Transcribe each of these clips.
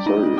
Yes, sir.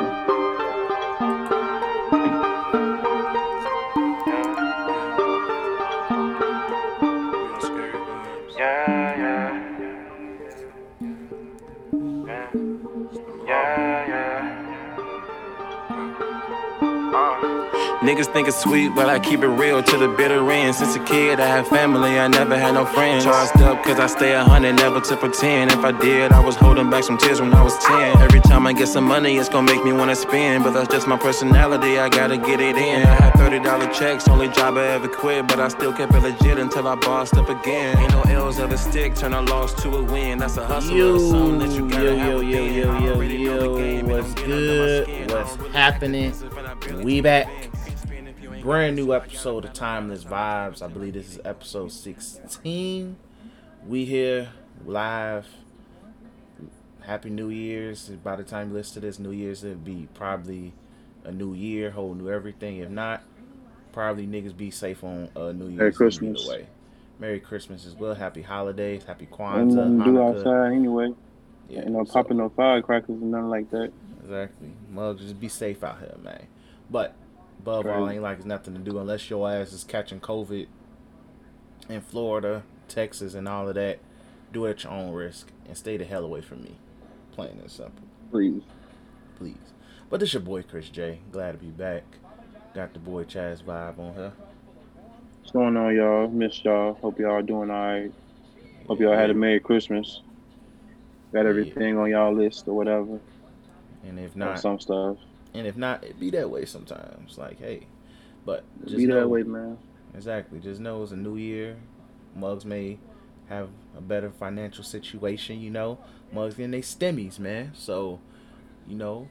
Niggas think it's sweet, but I keep it real to the bitter end. Since a kid, I had family, I never had no friends. Charged up, cause I stay 100, never to pretend. If I did, I was holding back some tears when I was 10. Every time I get some money, it's gonna make me wanna spend. But that's just my personality, I gotta get it in. I had $30 checks, only job I ever quit. But I still kept it legit until I bossed up again. Ain't no L's of a stick, turn a loss to a win. That's a hustle, something that you gotta have. Yo, what's good? What's happening? We back. Brand new episode of Timeless Vibes. I believe this is episode 16. We here live. Happy New Year's. By the time you listen to this, New Year's, it'll be probably a new year, whole new everything. If not, probably niggas be safe on New Year's. Merry Christmas. Either way. Merry Christmas as well. Happy holidays. Happy Kwanzaa. Ain't nothing to do outside anyway. Yeah, ain't no popping no firecrackers and nothing like that. Exactly. Well, just be safe out here, man. But above all, ain't like it's nothing to do unless your ass is catching COVID in Florida, Texas, and all of that. Do it at your own risk and stay the hell away from me. Plain and simple. Please. Please. But this your boy, Chris J. Glad to be back. Got the boy Chaz Vibe on here. What's going on, y'all? Miss y'all. Hope y'all doing all right. Hope y'all had a Merry Christmas. Got everything on y'all list or whatever. And if not, some stuff. And if not, it be that way sometimes. Like, hey, but just be that way, man. Exactly. Just know it's a new year. Mugs may have a better financial situation, you know. Mugs getting they stemmies, man. So, you know,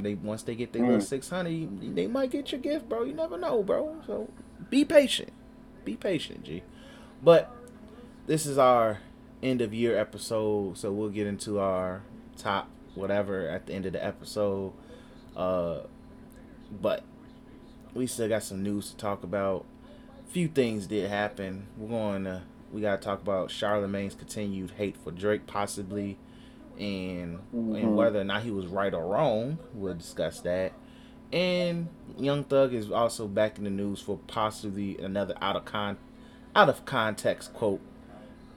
they once they get their little 600, they might get your gift, bro. You never know, bro. So be patient. Be patient, G. But this is our end of year episode, so we'll get into our top whatever at the end of the episode. But we still got some news to talk about. A few things did happen. We gotta talk about Charlemagne's continued hate for Drake, possibly, and whether or not he was right or wrong. We'll discuss that. And Young Thug is also back in the news for possibly another out of context quote.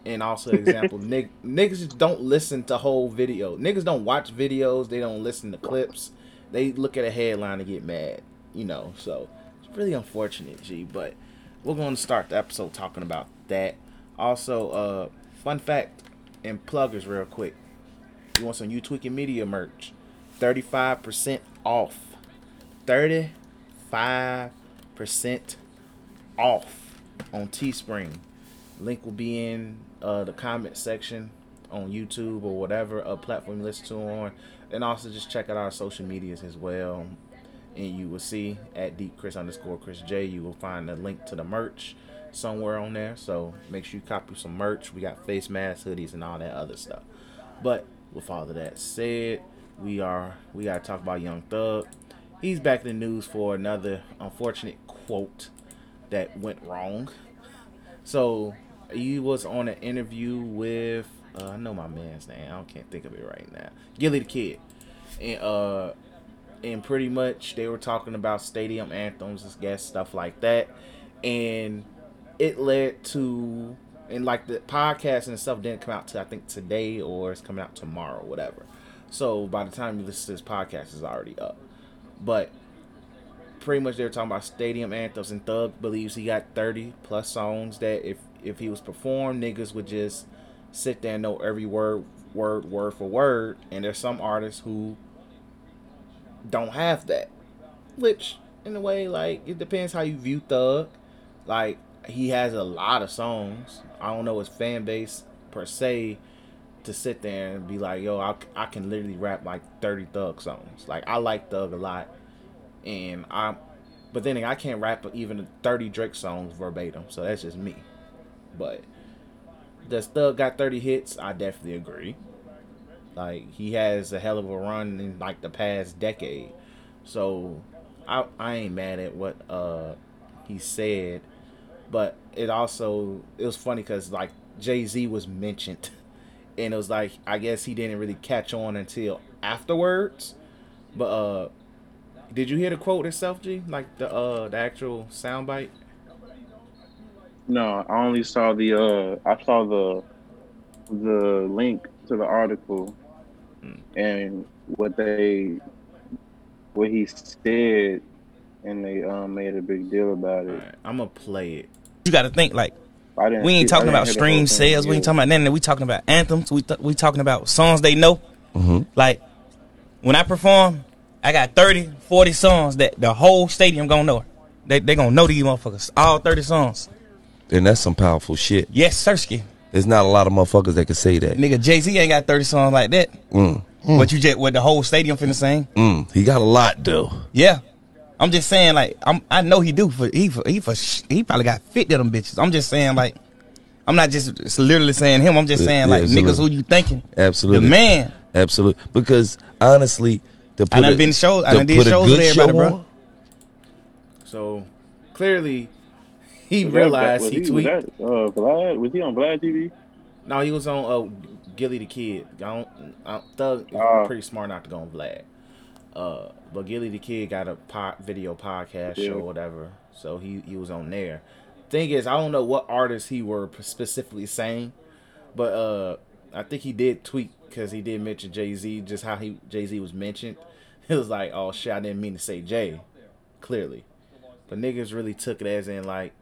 And also, example, niggas don't listen to whole video. Niggas don't watch videos. They don't listen to clips. They look at a headline and get mad, you know, so it's really unfortunate, G, but we're going to start the episode talking about that. Also, fun fact and pluggers real quick. You want some You Tweaking Media merch, 35% off. 35% off on Teespring. Link will be in the comment section on YouTube or whatever platform you listen to on. And also just check out our social medias as well. And you will see at @DeepChris_ChrisJ. You will find a link to the merch somewhere on there. So make sure you copy some merch. We got face masks, hoodies, and all that other stuff. But with all of that said, we gotta talk about Young Thug. He's back in the news for another unfortunate quote that went wrong. So he was on an interview with I know my man's name. I can't think of it right now. Gilly the Kid. And pretty much they were talking about stadium anthems and guest stuff like that. And it led to, and like the podcast and stuff didn't come out till I think today, or it's coming out tomorrow, whatever. So by the time you listen to this podcast, it's already up. But pretty much they were talking about stadium anthems, and Thug believes he got 30 plus songs that if he was performed, niggas would just sit there and know every word for word, and there's some artists who don't have that, which in a way, like, it depends how you view Thug. Like, he has a lot of songs. I don't know his fan base per se to sit there and be like, yo, I can literally rap like 30 Thug songs. Like, I like Thug a lot, and but then I can't rap even 30 Drake songs verbatim, so that's just me. But does Thug got 30 hits? I definitely agree. Like, he has a hell of a run in, like, the past decade. So, I ain't mad at what he said. But it was funny because, like, Jay-Z was mentioned. And it was like, I guess he didn't really catch on until afterwards. But did you hear the quote itself, G? Like the actual soundbite? No, I only saw the link to the article and what he said, and they made a big deal about it. Right, I'm gonna play it. You gotta think like we ain't talking about stream sales. We ain't talking about nothing. We talking about anthems. We talking about songs they know. Mm-hmm. Like when I perform, I got 30, 40 songs that the whole stadium gonna know. They gonna know these motherfuckers. All 30 songs. And that's some powerful shit. Yes, Sirski. There's not a lot of motherfuckers that can say that. Nigga, Jay-Z ain't got 30 songs like that. But you just what the whole stadium finna sing. He got a lot though. Yeah, I'm just saying like I know he do. He probably got 50 of them bitches. I'm just saying like I'm not just literally saying him. I'm just saying like absolutely. Niggas, who you thinking? Absolutely, the man. Absolutely, because honestly, I done did shows with everybody, bro. So clearly, he realized he tweeted. Was he on Vlad TV? No, he was on Gilly the Kid. Thug is pretty smart not to go on Vlad. But Gilly the Kid got a video podcast show, whatever. So he was on there. Thing is, I don't know what artists he were specifically saying, but I think he did tweet because he did mention Jay-Z, just how Jay-Z was mentioned. It was like, oh shit, I didn't mean to say Jay, clearly. But niggas really took it as in like,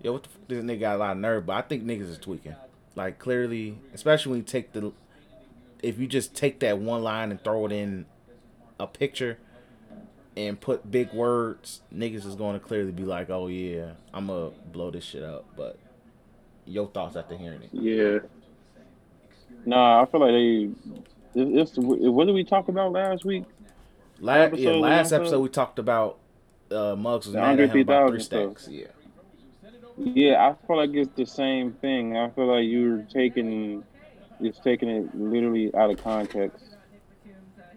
yo, what the fuck, this nigga got a lot of nerve, but I think niggas is tweaking. Like clearly, especially when you take if you just take that one line and throw it in a picture and put big words, niggas is going to clearly be like, oh yeah, I'm going to blow this shit up. But your thoughts after hearing it? Yeah. Nah, I feel like what did we talk about last week? Last episode we talked about Muggs was mad at him about 3 stacks. Yeah. Yeah, I feel like it's the same thing. I feel like you're taking it literally out of context.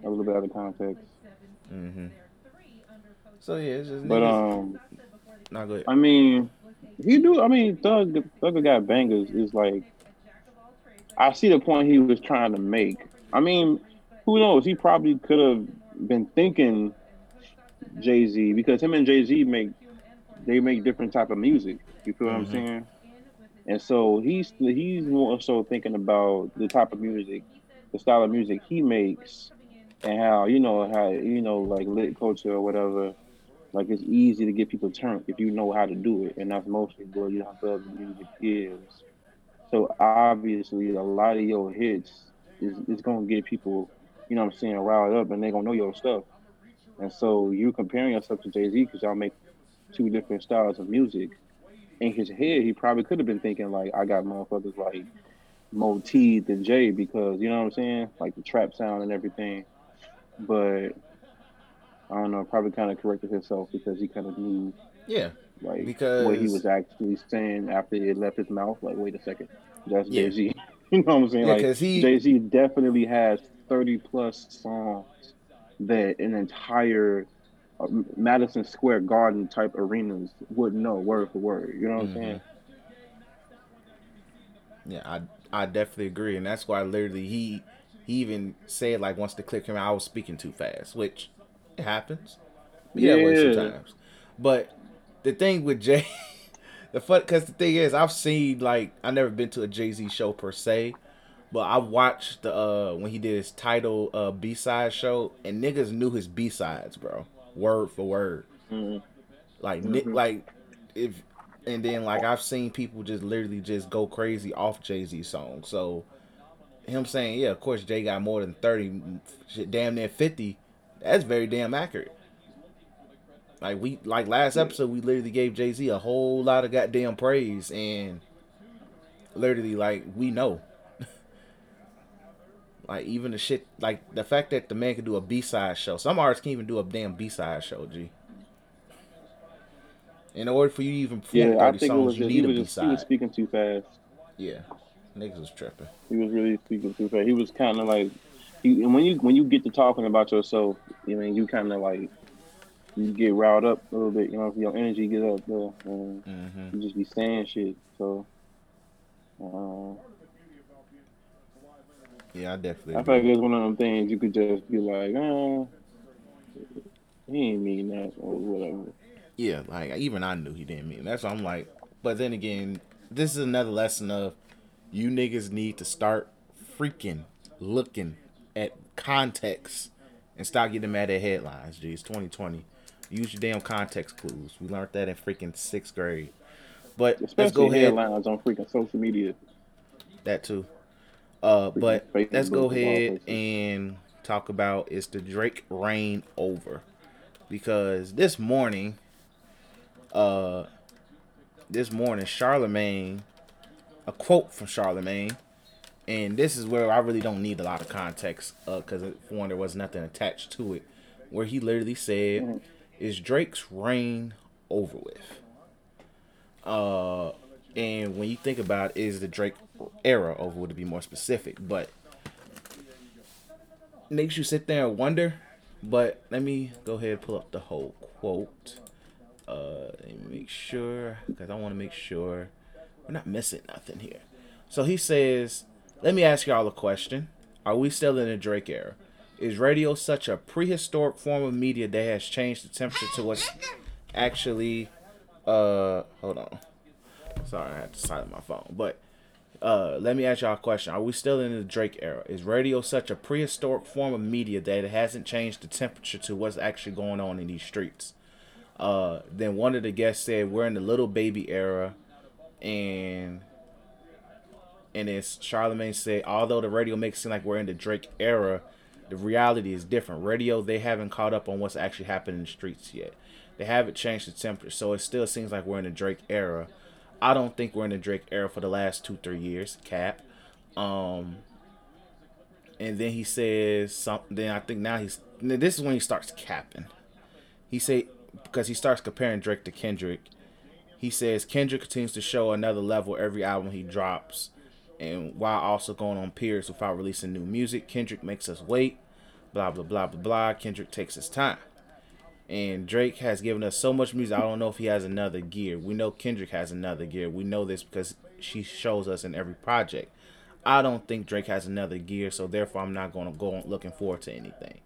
A little bit out of context. Mm-hmm. So yeah, it's just. But not good. I mean, he do. I mean, Thug got bangers. Is like, I see the point he was trying to make. I mean, who knows? He probably could have been thinking Jay-Z, because him and Jay-Z make different type of music. You feel what I'm saying? And so he's more so thinking about the type of music, the style of music he makes, and how like lit culture or whatever. Like it's easy to get people turned if you know how to do it, and that's mostly what Young Thug music is. So obviously, a lot of your hits is gonna get people, you know what I'm saying, riled up, and they gonna know your stuff. And so you comparing yourself to Jay-Z because y'all make 2 different styles of music. In his head, he probably could have been thinking like, I got motherfuckers like Mo T than Jay, because you know what I'm saying, like the trap sound and everything. But I don't know, probably kind of corrected himself because he kind of knew, like because what he was actually saying after it left his mouth. Like, wait a second, that's Jay-Z. You know what I'm saying? Yeah, like Jay-Z definitely has 30 plus songs that an entire Madison Square Garden type arenas would know word for word. You know what I'm saying? Yeah, I definitely agree, and that's why literally he even said like once the clip came out, I was speaking too fast, which it happens. Yeah, sometimes. But the thing with Jay, because the thing is, I've seen like I never been to a Jay-Z show per se, but I watched the when he did his title B-side show, and niggas knew his B-sides, bro. Word for word, I've seen people just literally just go crazy off Jay-Z songs. So him saying, yeah, of course Jay got more than 30, damn near 50. That's very damn accurate. Like last episode, we literally gave Jay-Z a whole lot of goddamn praise, and literally like we know, like even the shit, like the fact that the man could do a B-side show. Some artists can't even do a damn B-side show, G. In order for you to even perform 30 songs, you need a B-side. He was speaking too fast. Yeah, niggas was tripping. He was really speaking too fast. He was kind of like, and when you get to talking about yourself, I mean, you kind of like you get riled up a little bit. You know, if your energy gets up there, and you just be saying shit. So. Yeah, I definitely. I feel like it's one of them things you could just be like, He ain't mean that or whatever. Yeah, like even I knew he didn't mean that's why I'm like. But then again, this is another lesson of you niggas need to start freaking looking at context and stop getting mad at headlines. Geez, 2020. Use your damn context clues. We learned that in freaking 6th grade. But especially let's go ahead. Headlines on freaking social media. That too. But Facebook, let's go ahead and talk about is the Drake reign over? Because this morning, Charlemagne, a quote from Charlemagne, and this is where I really don't need a lot of context because for one, there was nothing attached to it, where he literally said, is Drake's reign over with? And when you think about it, is the Drake era over with, to be more specific, but makes you sit there and wonder. But let me go ahead and pull up the whole quote. And make sure, because I want to make sure we're not missing nothing here. So he says, let me ask y'all a question. Are we still in the Drake era? Is radio such a prehistoric form of media that has changed the temperature to what's actually, hold on. Sorry, I had to silence my phone. But let me ask y'all a question. Are we still in the Drake era? Is radio such a prehistoric form of media that it hasn't changed the temperature to what's actually going on in these streets? Then one of the guests said, we're in the Lil Baby era. And as Charlemagne said, although the radio makes it seem like we're in the Drake era, the reality is different. Radio, they haven't caught up on what's actually happening in the streets yet. They haven't changed the temperature, so it still seems like we're in the Drake era. I don't think we're in the Drake era for the last 2-3 years, cap. And then he says something. Then I think now this is when he starts capping. He said, because he starts comparing Drake to Kendrick. He says Kendrick continues to show another level every album he drops, and while also going on periods without releasing new music. Kendrick makes us wait, blah, blah, blah, blah, blah. Kendrick takes his time. And Drake has given us so much music, I don't know if he has another gear. We know Kendrick has another gear. We know this because she shows us in every project. I don't think Drake has another gear, so therefore I'm not going to go on looking forward to anything.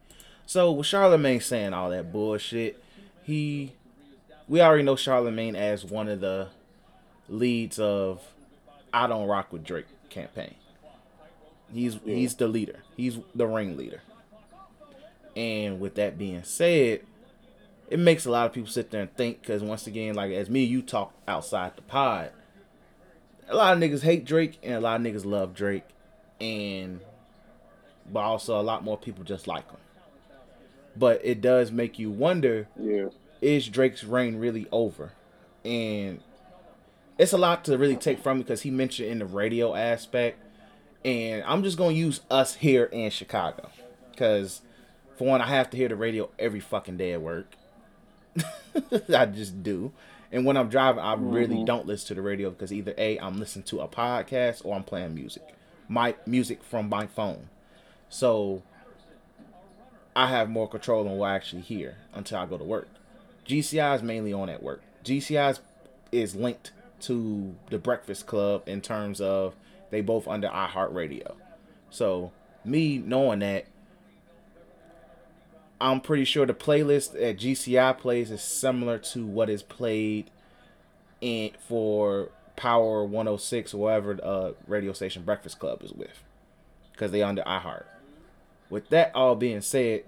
So with Charlamagne saying all that bullshit, we already know Charlamagne as one of the leads of I Don't Rock With Drake campaign. He's the leader. He's the ringleader. And with that being said, it makes a lot of people sit there and think, because once again, like as me and you talk outside the pod, a lot of niggas hate Drake and a lot of niggas love Drake, but also a lot more people just like him. But it does make you wonder, is Drake's reign really over? And it's a lot to really take from, because he mentioned in the radio aspect, and I'm just going to use us here in Chicago, because for one, I have to hear the radio every fucking day at work. I just do. And when I'm driving, I really don't listen to the radio, because either A, I'm listening to a podcast, or I'm playing music. My music from my phone. So I have more control on what I actually hear until I go to work. GCI is mainly on at work. GCI is linked to the Breakfast Club in terms of they both under iHeartRadio. So me knowing that, I'm pretty sure the playlist that GCI plays is similar to what is played for Power 106 or whatever radio station Breakfast Club is with, because they under iHeart. With that all being said,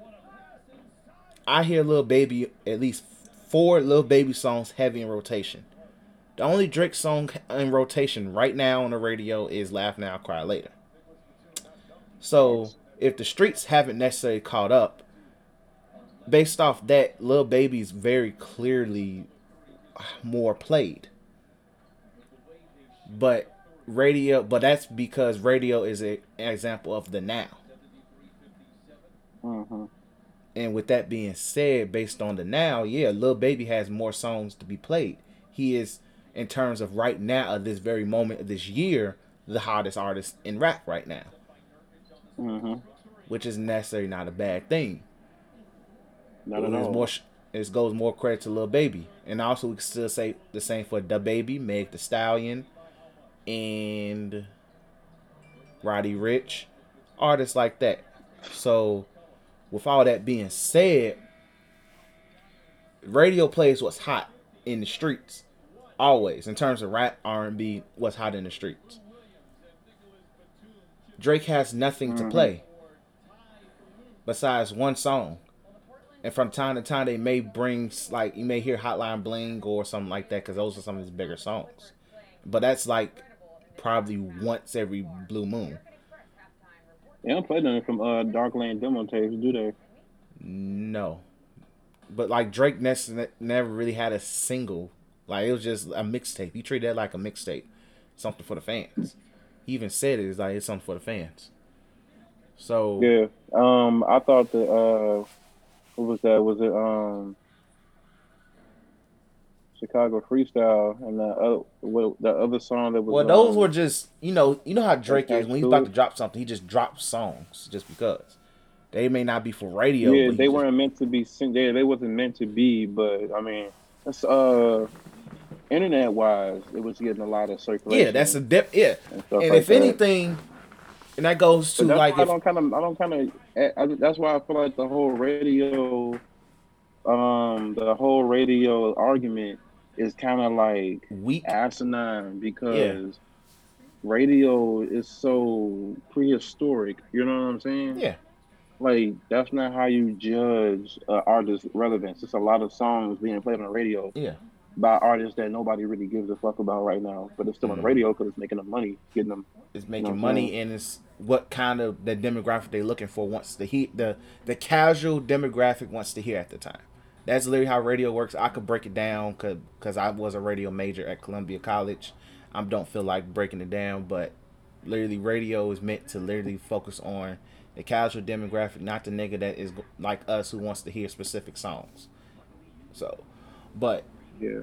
I hear Lil Baby, at least 4 Lil Baby songs heavy in rotation. The only Drake song in rotation right now on the radio is Laugh Now Cry Later. So if the streets haven't necessarily caught up, based off that, Lil Baby's very clearly more played. But that's because radio is an example of the now. Mm-hmm. And with that being said, based on the now, Lil Baby has more songs to be played. He is, in terms of right now, at this very moment of this year, the hottest artist in rap right now. Mm-hmm. Which is necessarily not a bad thing. Not at all. It goes more credit to Lil Baby. And also we can still say the same for Da Baby, Meg Thee Stallion, and Roddy Ricch, artists like that. So with all that being said, radio plays what's hot in the streets, always, in terms of rap, R&B, what's hot in the streets. Drake has nothing to play besides one song. And from time to time, they may bring, like, you may hear Hotline Bling or something like that, because those are some of his bigger songs. But that's, like, probably once every blue moon. They don't play nothing from Dark Lane Demo Tapes, do they? No. But, like, Drake never really had a single. Like, it was just a mixtape. He treated that like a mixtape. Something for the fans. He even said it. It's like, it's something for the fans. So... yeah. I thought that... what was that? Was it Chicago Freestyle and the other song that was? Well, those were just you know how Drake is when he's about to drop something, he just drops songs just because they may not be for radio. Yeah, they weren't meant to be. Yeah, they wasn't meant to be. But I mean, that's internet wise, it was getting a lot of circulation. Yeah, that's a depth. Yeah, and if anything. And that goes to like that's why I feel like the whole radio argument is kind of like weak, asinine, because radio is so prehistoric. You know what I'm saying? Yeah. Like that's not how you judge artist relevance. It's a lot of songs being played on the radio. Yeah. By artists that nobody really gives a fuck about right now, but it's still on the radio because it's making them money, getting them. It's making money, and it's what kind of the demographic they're looking for wants to hear. The casual demographic wants to hear at the time. That's literally how radio works. I could break it down because I was a radio major at Columbia College. I don't feel like breaking it down, but literally radio is meant to literally focus on the casual demographic, not the nigga that is like us who wants to hear specific songs. So, but. Yeah.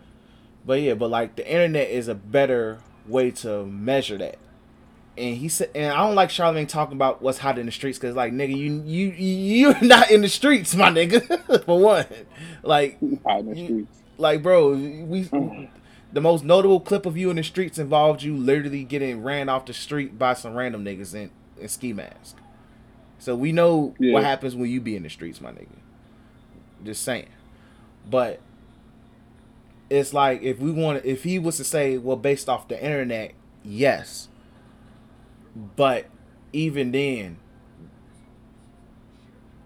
But like the internet is a better way to measure that. And he said, and I don't like Charlemagne talking about what's hot in the streets because, like, nigga, you're not in the streets, my nigga. For one, like, like, bro, the most notable clip of you in the streets involved you literally getting ran off the street by some random niggas in ski mask. So we know what happens when you be in the streets, my nigga. Just saying, but. It's like if he was to say, well, based off the internet, yes. But even then,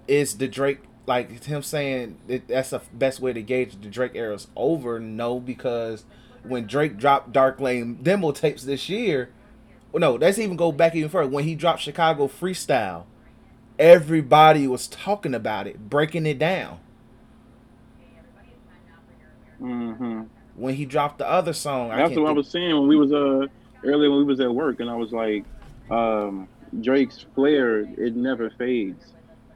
is the Drake, like him saying that's the best way to gauge the Drake era's over? No, because when Drake dropped Dark Lane Demo Tapes this year, well, no, let's even go back even further. When he dropped Chicago Freestyle, everybody was talking about it, breaking it down. Mm-hmm. When he dropped the other song, that's what I was saying when we was earlier when we was at work, and I was like, Drake's flair, it never fades.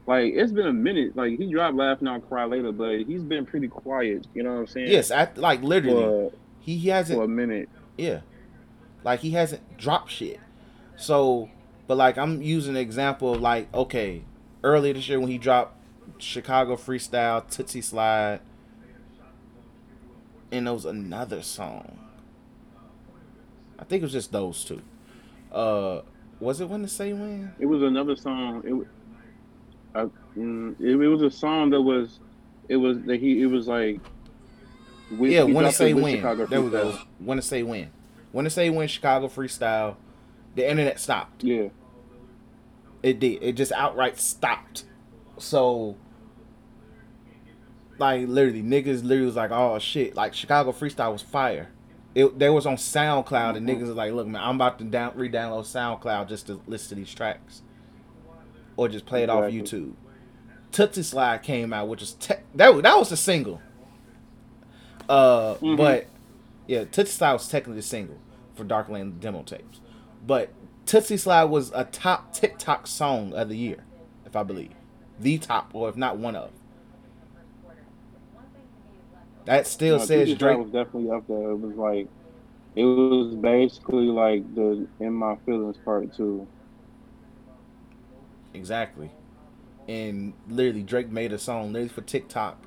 Like it's been a minute. Like he dropped Laugh Now Cry Later, but he's been pretty quiet. You know what I'm saying? Yes, like literally, he hasn't for a minute. Yeah, like he hasn't dropped shit. So, but like I'm using an example of like okay, earlier this year when he dropped Chicago Freestyle, Tootsie Slide. And there was another song. I think it was just those two. Was it When to Say When? It was another song. It was a song that was. It was that he. It was like. With, yeah, When to Say When. There we go. When to Say When. When to Say When. Chicago Freestyle. The internet stopped. Yeah. It did. It just outright stopped. So. Like literally, niggas literally was like, "Oh shit!" Like Chicago Freestyle was fire. They was on SoundCloud, and niggas was like, "Look, man, I'm about to re-download SoundCloud just to listen to these tracks, or just play it off YouTube." Tootsie Slide came out, which was that was a single. But yeah, Tootsie Slide was technically a single for Dark Lane Demo Tapes, but Tootsie Slide was a top TikTok song of the year, if I believe, the top or if not one of. That still says Drake was definitely up there. It was like, it was basically like the In My Feelings Part 2. Exactly, and literally Drake made a song literally for TikTok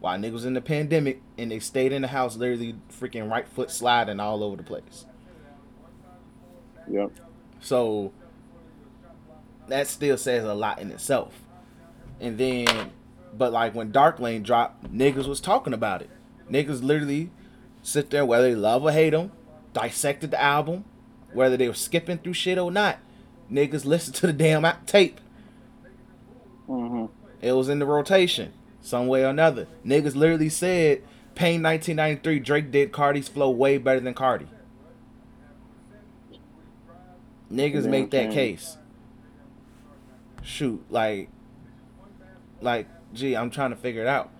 while niggas was in the pandemic and they stayed in the house, literally freaking right foot sliding all over the place. Yep. So that still says a lot in itself, and then But like when Dark Lane dropped, niggas was talking about it. Niggas literally sit there, whether they love or hate them, dissected the album, whether they were skipping through shit or not. Niggas listened to the damn tape. Mm-hmm. It was in the rotation, some way or another. Niggas literally said, Pain 1993, Drake did Cardi's flow way better than Cardi. Niggas make that case. Shoot, like, gee, I'm trying to figure it out.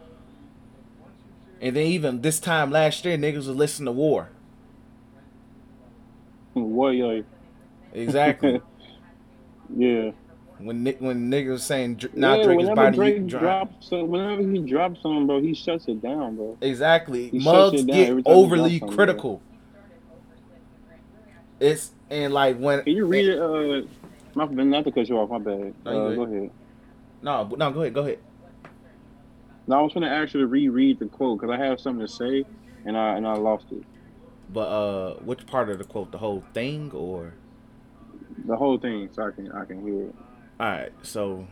And then even this time last year, niggas was listening to War. Warrior. Exactly. Yeah. When niggas was saying Drake's body, Drake drops. So whenever he drops something, bro, he shuts it down, bro. Exactly. Mugs get overly critical. It's and like when can you read it? Not to cut you off. My bad. No, go ahead. No, go ahead. No, I was gonna actually reread the quote because I have something to say, and I lost it. But which part of the quote? The whole thing or? The whole thing, so I can hear it. All right, so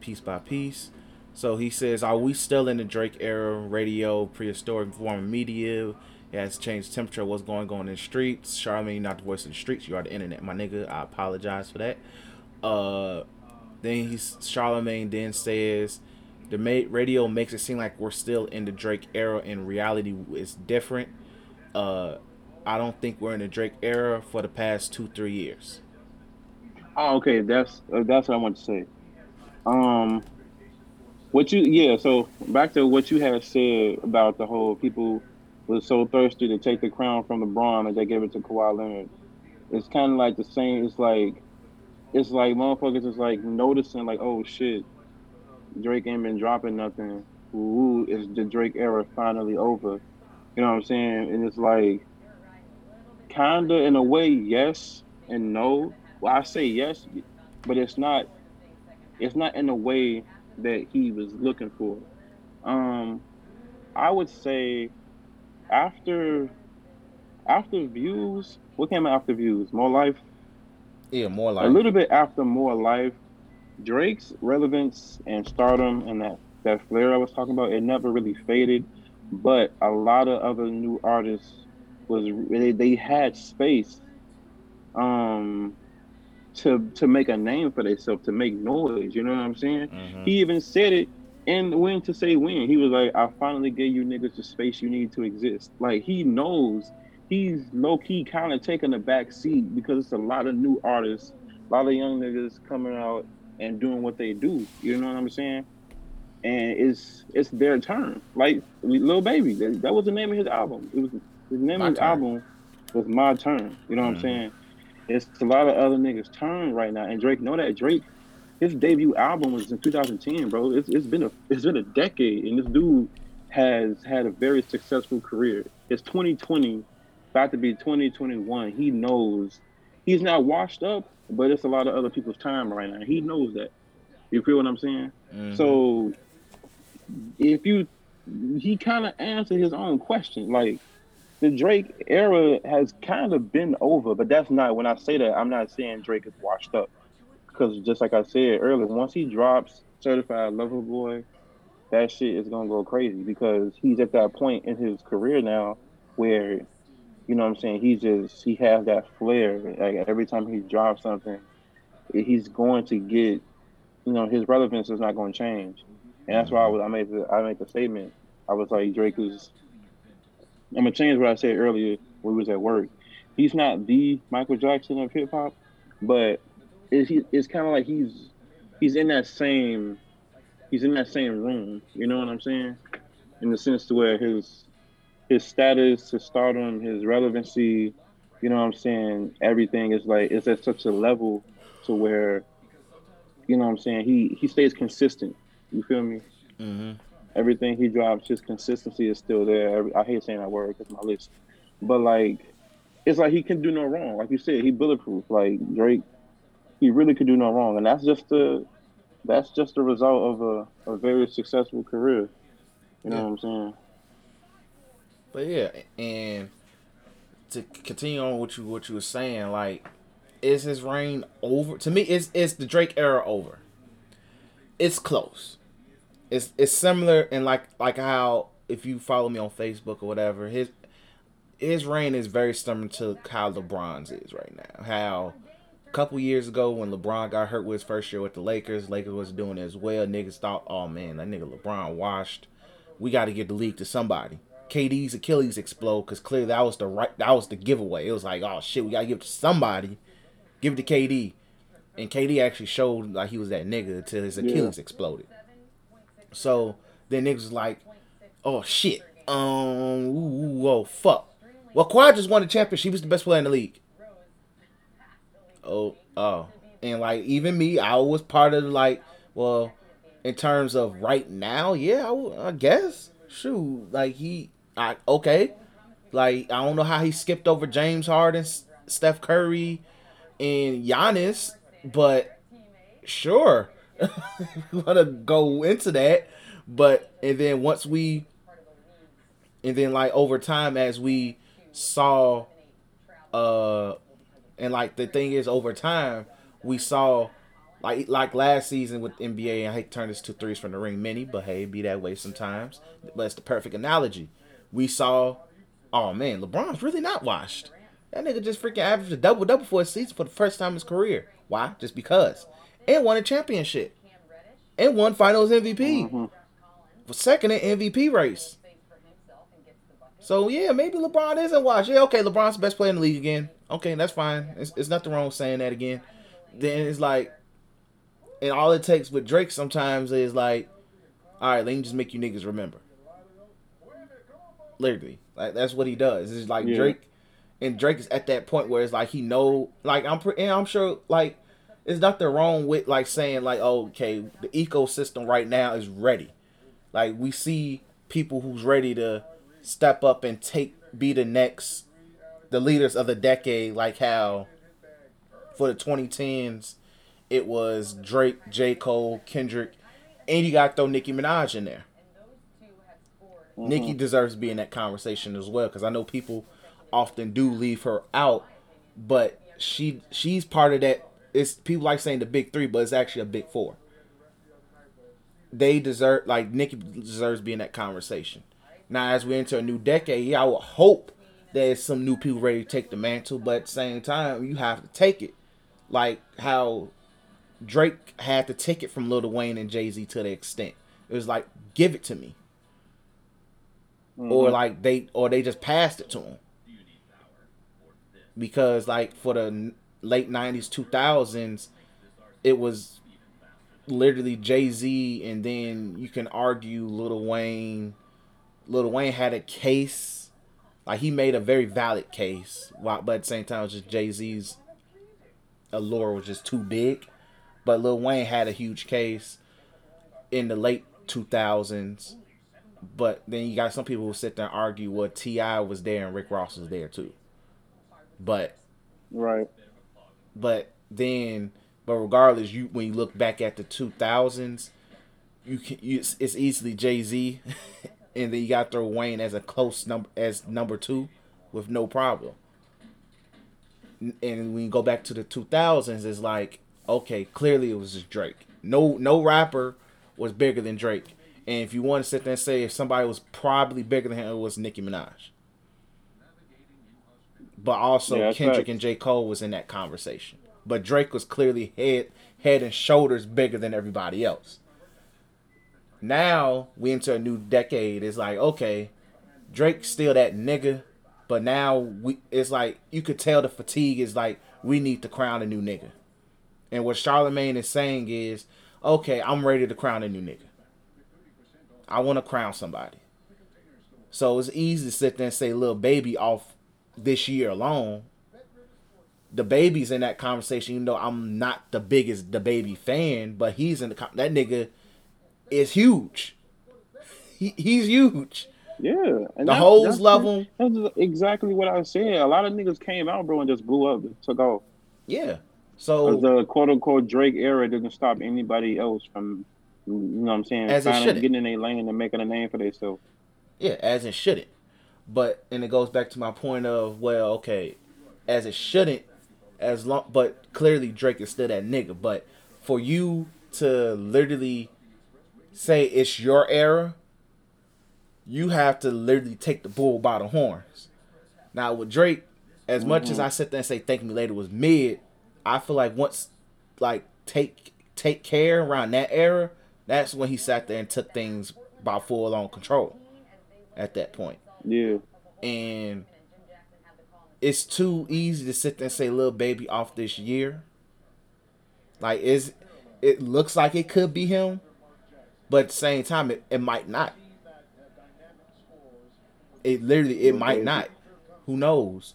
piece by piece. So he says, are we still in the Drake era? Radio, prehistoric form of media. It has changed temperature. What's going on in the streets? Charlemagne, not the voice of the streets. You are the internet, my nigga. I apologize for that. Then Charlemagne then says, the radio makes it seem like we're still in the Drake era. In reality, it's different. I don't think we're in the Drake era for the past 2-3 years. Oh, okay. That's what I want to say. So back to what you had said about the whole people was so thirsty to take the crown from LeBron and they gave it to Kawhi Leonard. It's kind of like the same. It's like motherfuckers is like noticing like, oh shit, Drake ain't been dropping nothing. Ooh, is the Drake era finally over? You know what I'm saying? And it's like, kinda in a way, yes and no. Well, I say yes, but it's not in a way that he was looking for. I would say after Views, what came after Views? More Life? Yeah, More Life. A little bit after More Life, Drake's relevance and stardom and that flair I was talking about, it never really faded, but a lot of other new artists they had space to make a name for themselves, to make noise, you know what I'm saying? Mm-hmm. He even said it in When to Say When. He was like, I finally gave you niggas the space you need to exist. Like, he knows he's low-key kind of taking a back seat because it's a lot of new artists, a lot of young niggas coming out and doing what they do, you know what I'm saying? And it's their turn. Like, Lil Baby, that was the name of his album. It was his name of his album was My Turn, you know what I'm saying? It's a lot of other niggas' turn right now, and Drake know that. Drake, his debut album was in 2010, bro. It's been a decade, and this dude has had a very successful career. It's 2020, about to be 2021. He knows he's not washed up, but it's a lot of other people's time right now. He knows that. You feel what I'm saying? Mm-hmm. So he kind of answered his own question, like. The Drake era has kind of been over, but that's not, when I say that, I'm not saying Drake is washed up. Because just like I said earlier, once he drops Certified Lover Boy, that shit is going to go crazy because he's at that point in his career now where, you know what I'm saying, he has that flair. Like every time he drops something, he's going to get, you know, his relevance is not going to change. And that's why I made the statement. I was like, Drake is... I'm going to change what I said earlier when we was at work. He's not the Michael Jackson of hip-hop, but it's kind of like he's in that same room, you know what I'm saying? In the sense to where his status, his stardom, his relevancy, you know what I'm saying, everything is like, it's at such a level to where, you know what I'm saying, he stays consistent, you feel me? Mm-hmm. Everything he drops, his consistency is still there. I hate saying that word because my list. But, like, it's like he can do no wrong. Like you said, he bulletproof. Like, Drake, he really could do no wrong. And that's just the result of a very successful career. You know what I'm saying? But, yeah, and to continue on what you were saying, like, is his reign over? To me, it's the Drake era over. It's close. it's similar in like how if you follow me on Facebook or whatever, his reign is very similar to how LeBron's is right now. How a couple years ago when LeBron got hurt with his first year with the Lakers, Lakers was doing it as well. Niggas thought, oh man, that nigga LeBron washed. We got to get the league to somebody. KD's Achilles explode because clearly that was the giveaway. It was like, oh shit, we got to give it to somebody. Give it to KD. And KD actually showed like he was that nigga until his Achilles exploded. So then niggas was like, oh shit, oh fuck. Well, Kawhi just won the championship. He was the best player in the league. Oh, and like even me, I was part of like, well, in terms of right now, yeah, I guess. Shoot, like okay, like I don't know how he skipped over James Harden, Steph Curry, and Giannis, but sure, we want to go into that. But and then like over time as we saw, and like the thing is over time we saw like last season with NBA, and I hate to turn this to threes from the ring mini, but hey, it be that way sometimes. But it's the perfect analogy. We saw, oh man, LeBron's really not washed. That nigga just freaking averaged a double-double for a season for the first time in his career. Why? Just because. And won a championship. And won finals MVP. Mm-hmm. For second in MVP race. So, yeah, maybe LeBron isn't washed. Yeah, okay, LeBron's the best player in the league again. Okay, that's fine. It's nothing wrong with saying that again. Then it's like, and all it takes with Drake sometimes is like, all right, let me just make you niggas remember. Literally. Like, that's what he does. It's like Drake. And Drake is at that point where it's like he know, like I'm sure like it's nothing wrong with like saying like, oh, okay, the ecosystem right now is ready. Like we see people who's ready to step up and be the leaders of the decade. Like how for the 2010s it was Drake, J. Cole, Kendrick, and you got to throw Nicki Minaj in there. Mm-hmm. Nicki deserves to be in that conversation as well because I know people often do leave her out, but she's part of that. It's people like saying the big three, but it's actually a big four. They deserve, like Nicki deserves being that conversation. Now as we enter a new decade, I would hope there's some new people ready to take the mantle, but at the same time you have to take it. Like how Drake had to take it from Lil Wayne and Jay-Z to the extent. It was like, give it to me. Mm-hmm. Or like they just passed it to him. Because, like, for the late 90s, 2000s, it was literally Jay-Z, and then you can argue Lil Wayne. Lil Wayne had a case. Like, he made a very valid case. But at the same time, it was just Jay-Z's allure was just too big. But Lil Wayne had a huge case in the late 2000s. But then you got some people who sit there and argue, well, T.I. was there and Rick Ross was there, too. But regardless, when you look back at the 2000s, it's easily Jay-Z, and then you got to throw Wayne as a close number two with no problem. And when you go back to the 2000s, it's like, okay, clearly it was just Drake. No rapper was bigger than Drake. And if you want to sit there and say if somebody was probably bigger than him, it was Nicki Minaj. But also Kendrick and J. Cole was in that conversation. But Drake was clearly head and shoulders bigger than everybody else. Now we enter a new decade. It's like, okay, Drake's still that nigga. But now it's like you could tell the fatigue is like we need to crown a new nigga. And what Charlemagne is saying is, okay, I'm ready to crown a new nigga. I want to crown somebody. So it's easy to sit there and say Lil Baby off this year alone. The Baby's in that conversation, even though I'm not the biggest the Baby fan, but he's in that nigga is huge. He's huge. Yeah. And the hoes love him. That's exactly what I was saying. A lot of niggas came out, bro, and just blew up and took off. Yeah. So the quote unquote Drake era didn't stop anybody else from, you know what I'm saying, as it shouldn't, getting in their lane and making a name for themselves. Yeah, as it shouldn't. But and it goes back to my point of, well, okay, as it shouldn't, as long, but clearly Drake is still that nigga. But for you to literally say it's your era, you have to literally take the bull by the horns. Now, with Drake, as much as I sit there and say Thank Me Later was mid, I feel like once, like, Take Care around that era, that's when he sat there and took things by full-on control at that point. Yeah. And it's too easy to sit there and say Lil Baby off this year. Like, it looks like it could be him, but at the same time, it might not. It might not. Who knows?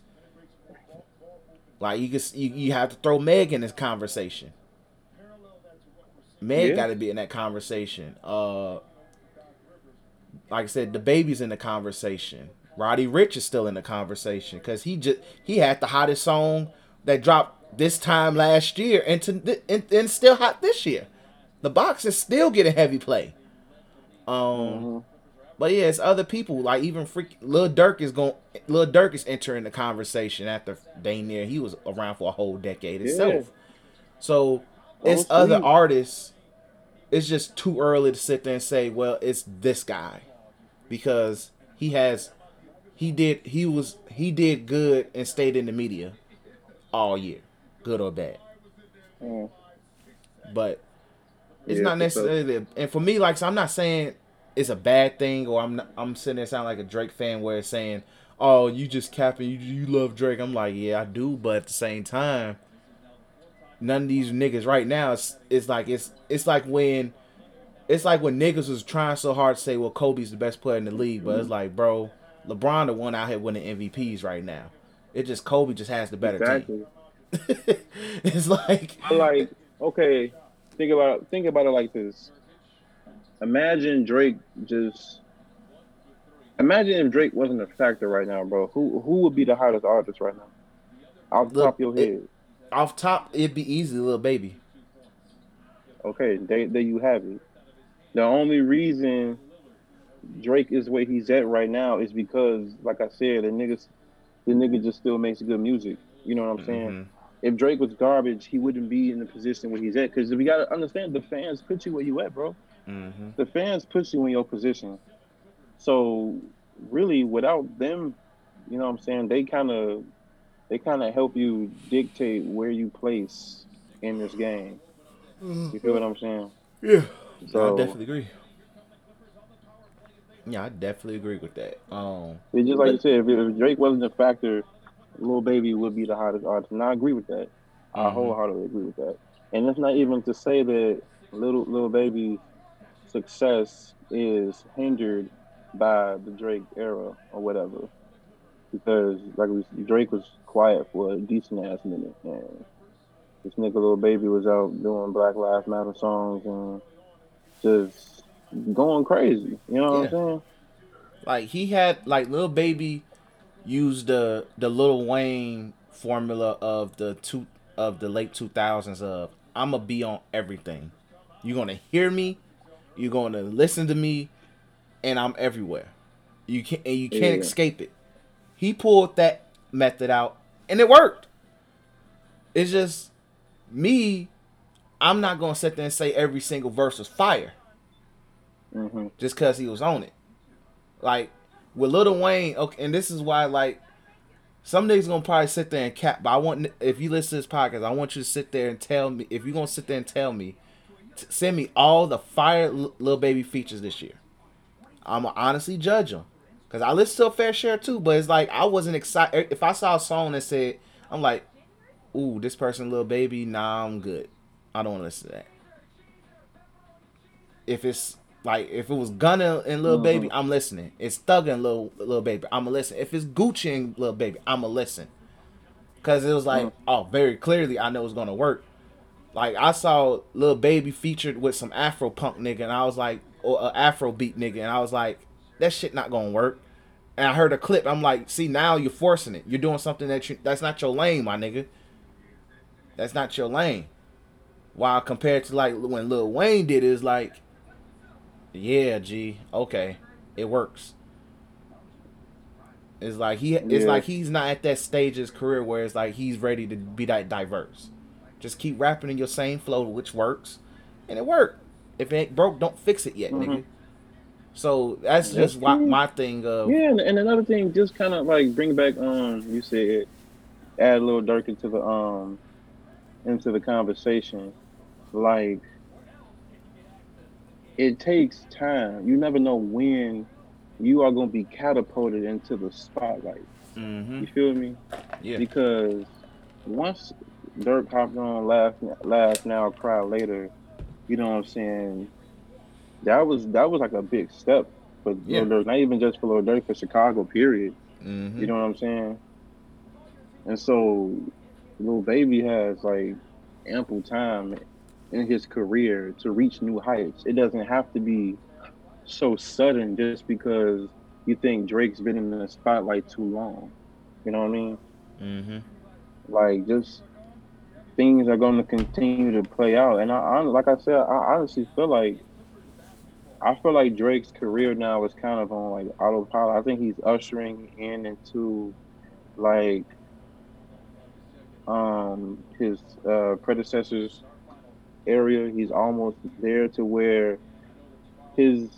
Like, you have to throw Meg in this conversation. Meg got to be in that conversation. Like I said, the baby's in the conversation. Roddy Ricch is still in the conversation because he had the hottest song that dropped this time last year and still hot this year. The box is still getting heavy play. But yeah, it's other people, like even Lil Durk is entering the conversation after dang near he was around for a whole decade itself. So it's other artists. It's just too early to sit there and say, well, it's this guy, because he did good and stayed in the media all year, good or bad. But it's not necessarily. And for me, like, so I'm not saying it's a bad thing, or I'm sitting there sounding like a Drake fan where it's saying, oh, you just capping, you love Drake. I'm like, yeah, I do, but at the same time, none of these niggas right now, it's like when niggas was trying so hard to say, well, Kobe's the best player in the league, but it's like, bro, LeBron the one out here winning MVPs right now. It's just Kobe just has the better team. It's like, I like, okay, think about it like this. Imagine if Drake wasn't a factor right now, bro. Who would be the hottest artist right now? Off the top of your head. Off top, it'd be easy, Lil Baby. Okay, there you have it. The only reason Drake is where he's at right now is because, like I said, the nigga just still makes good music. You know what I'm saying? If Drake was garbage, he wouldn't be in the position where he's at. Because we gotta understand, the fans put you where you at, bro. The fans put you in your position. So really, without them, you know what I'm saying, they kind of help you dictate where you place in this game. You feel what I'm saying? Yeah. So, I definitely agree. Yeah, I definitely agree with that. It's just like you said, if Drake wasn't a factor, Lil Baby would be the hottest artist. And I agree with that. I wholeheartedly agree with that. And that's not even to say that Lil Baby's success is hindered by the Drake era or whatever. Because, like, Drake was quiet for a decent ass minute, and this nigga Lil Baby was out doing Black Lives Matter songs and just going crazy. You know what I'm saying? Like, he had, like, Lil Baby used the Lil Wayne formula of the late 2000s of, I'm gonna be on everything. You're gonna hear me, you're gonna listen to me, and I'm everywhere. You can't escape it. He pulled that method out, and it worked. It's just me. I'm not gonna sit there and say every single verse was fire, just because he was on it. Like with Lil Wayne, okay, and this is why, like, some niggas gonna probably sit there and cap. But I want, if you listen to this podcast, I want you to sit there and tell me, if you're gonna sit there and tell me, send me all the fire Lil Baby features this year. I'ma honestly judge them. Because I listen to a fair share too, but it's like I wasn't excited. If I saw a song that said, I'm like, ooh, this person Lil Baby, nah, I'm good. I don't want to listen to that. If it's like, if it was Gunna and Lil Baby, I'm listening. It's Thugger and Lil Baby, I'm going to listen. If it's Gucci and Lil Baby, I'm going to listen. Because it was like, very clearly I know it's going to work. Like, I saw Lil Baby featured with some Afro punk nigga, and I was like, or Afro beat nigga, and I was like, that shit not gonna work. And I heard a clip. I'm like, see, now you're forcing it. You're doing something that's not your lane, my nigga. That's not your lane. While compared to, like, when Lil Wayne did it, it's like, yeah, G, okay, it works. It's like he's not at that stage of his career where it's like he's ready to be that diverse. Just keep rapping in your same flow, which works, and it worked. If it ain't broke, don't fix it yet, nigga. So that's just my thing. Yeah, and another thing, just kind of like bring back. You said add a little Durk into the conversation. Like, it takes time. You never know when you are gonna be catapulted into the spotlight. Mm-hmm. You feel me? Yeah. Because once Durk hopped on Laugh Now, Cry Later, you know what I'm saying? That was like a big step for Lil Durk, not even just for Lil Durk, for Chicago, period. Mm-hmm. You know what I'm saying? And so Lil Baby has like ample time in his career to reach new heights. It doesn't have to be so sudden just because you think Drake's been in the spotlight too long. You know what I mean? Mm-hmm. Like, just things are going to continue to play out. And I like I said, I honestly feel like Drake's career now is kind of on like autopilot. I think he's ushering into like his predecessor's area. He's almost there to where his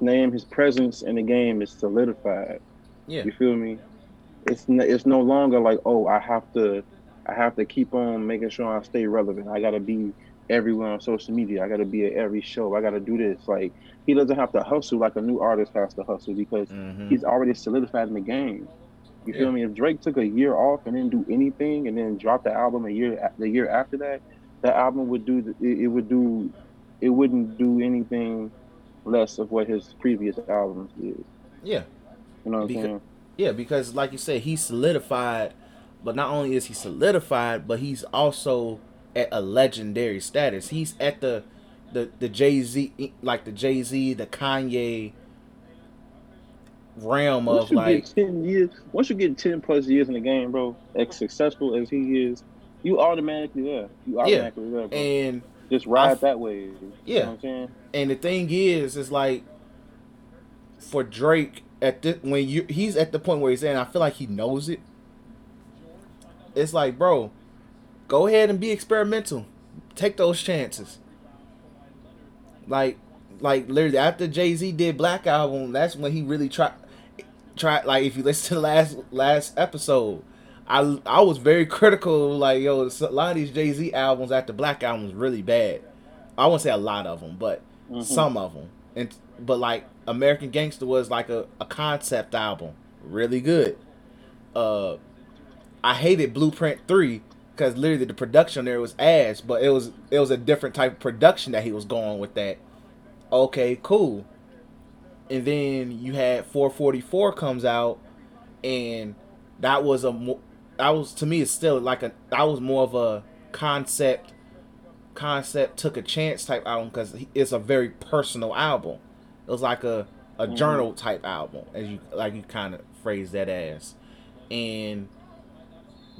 name, his presence in the game is solidified. Yeah, you feel me? It's no longer like, oh, I have to keep on making sure I stay relevant. I gotta be everywhere on social media. I got to be at every show. I got to do this. Like, he doesn't have to hustle like a new artist has to hustle because he's already solidified in the game. You feel me? If Drake took a year off and didn't do anything and then dropped the album the year after that, the album would it wouldn't do anything less of what his previous albums did. Yeah. You know what I'm saying? Yeah, because like you said, he's solidified, but not only is he solidified, but he's also at a legendary status. He's at the Jay-Z, the Kanye realm of like 10 years. Once you get 10+ years in the game, bro, as successful as he is, you automatically there. Bro. And just ride that wave. Yeah. You know what I'm saying? And the thing is like for Drake at this he's at the point where he's at, and I feel like he knows it. It's like, bro, go ahead and be experimental. Take those chances. Like literally after Jay-Z did Black Album, that's when he really tried. Like, if you listen to the last episode, I was very critical. Like, yo, a lot of these Jay-Z albums after Black Album was really bad. I won't say a lot of them, but some of them. But like American Gangster was like a concept album, really good. I hated Blueprint 3. Because literally the production there was ass, but it was a different type of production that he was going with that. Okay, cool. And then you had 444 comes out, and that was more of a concept took a chance type album because it's a very personal album. It was like a journal type album, as you kind of phrase that as, and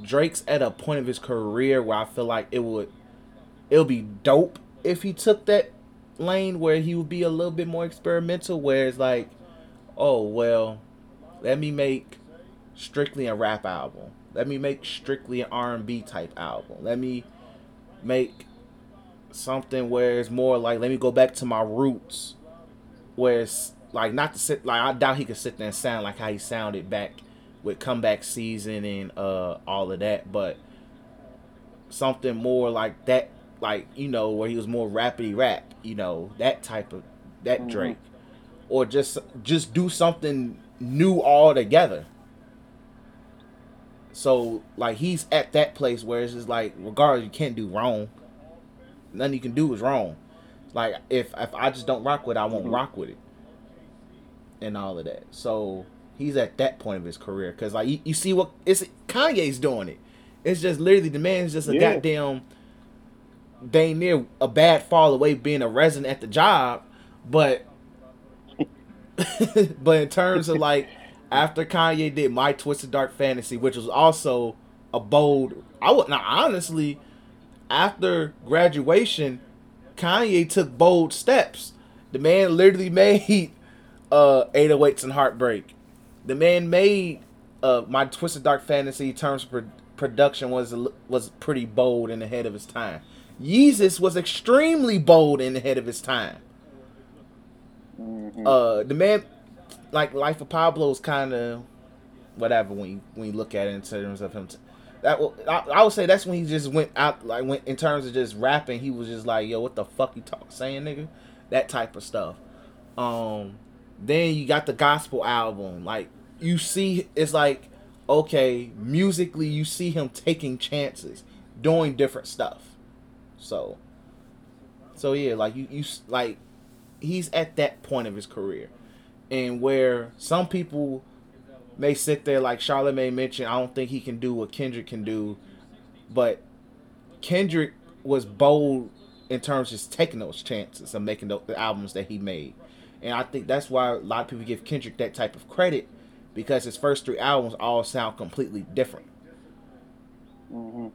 Drake's at a point of his career where I feel like it'll be dope if he took that lane where he would be a little bit more experimental, where it's like, oh, well, let me make strictly a rap album. Let me make strictly an R&B type album. Let me make something where it's more like, let me go back to my roots, where it's like I doubt he could sit there and sound like how he sounded back with Comeback Season and all of that, but something more like that, like, you know, where he was more rappity rap, you know, that type of that Drake, or just do something new altogether. So like he's at that place where it's just like, regardless, you can't do wrong. Nothing you can do is wrong. Like if I just don't rock with it, I won't rock with it, and all of that. So he's at that point of his career, because like you see what it's Kanye's doing it. It's just literally the man's just a goddamn dang near a bad fall away being a resident at the job, but in terms of like after Kanye did My Twisted Dark Fantasy, which was also a bold, I would not honestly. After Graduation, Kanye took bold steps. The man literally made 808s and Heartbreak. The man made My Twisted Dark Fantasy. Terms of production was pretty bold and ahead of his time. Yeezus was extremely bold and ahead of his time. Mm-hmm. The man, like Life of Pablo is kind of whatever when you look at it in terms of him. I would say that's when he just went out, like went in terms of just rapping. He was just like, "Yo, what the fuck you saying, nigga?" That type of stuff. Then you got the gospel album. Like you see, it's like okay, musically you see him taking chances, doing different stuff. So yeah, like you like he's at that point of his career, and where some people may sit there like Charlemagne mentioned, I don't think he can do what Kendrick can do, but Kendrick was bold in terms of just taking those chances and making the albums that he made, and I think that's why a lot of people give Kendrick that type of credit, because his first three albums all sound completely different. Mm-hmm.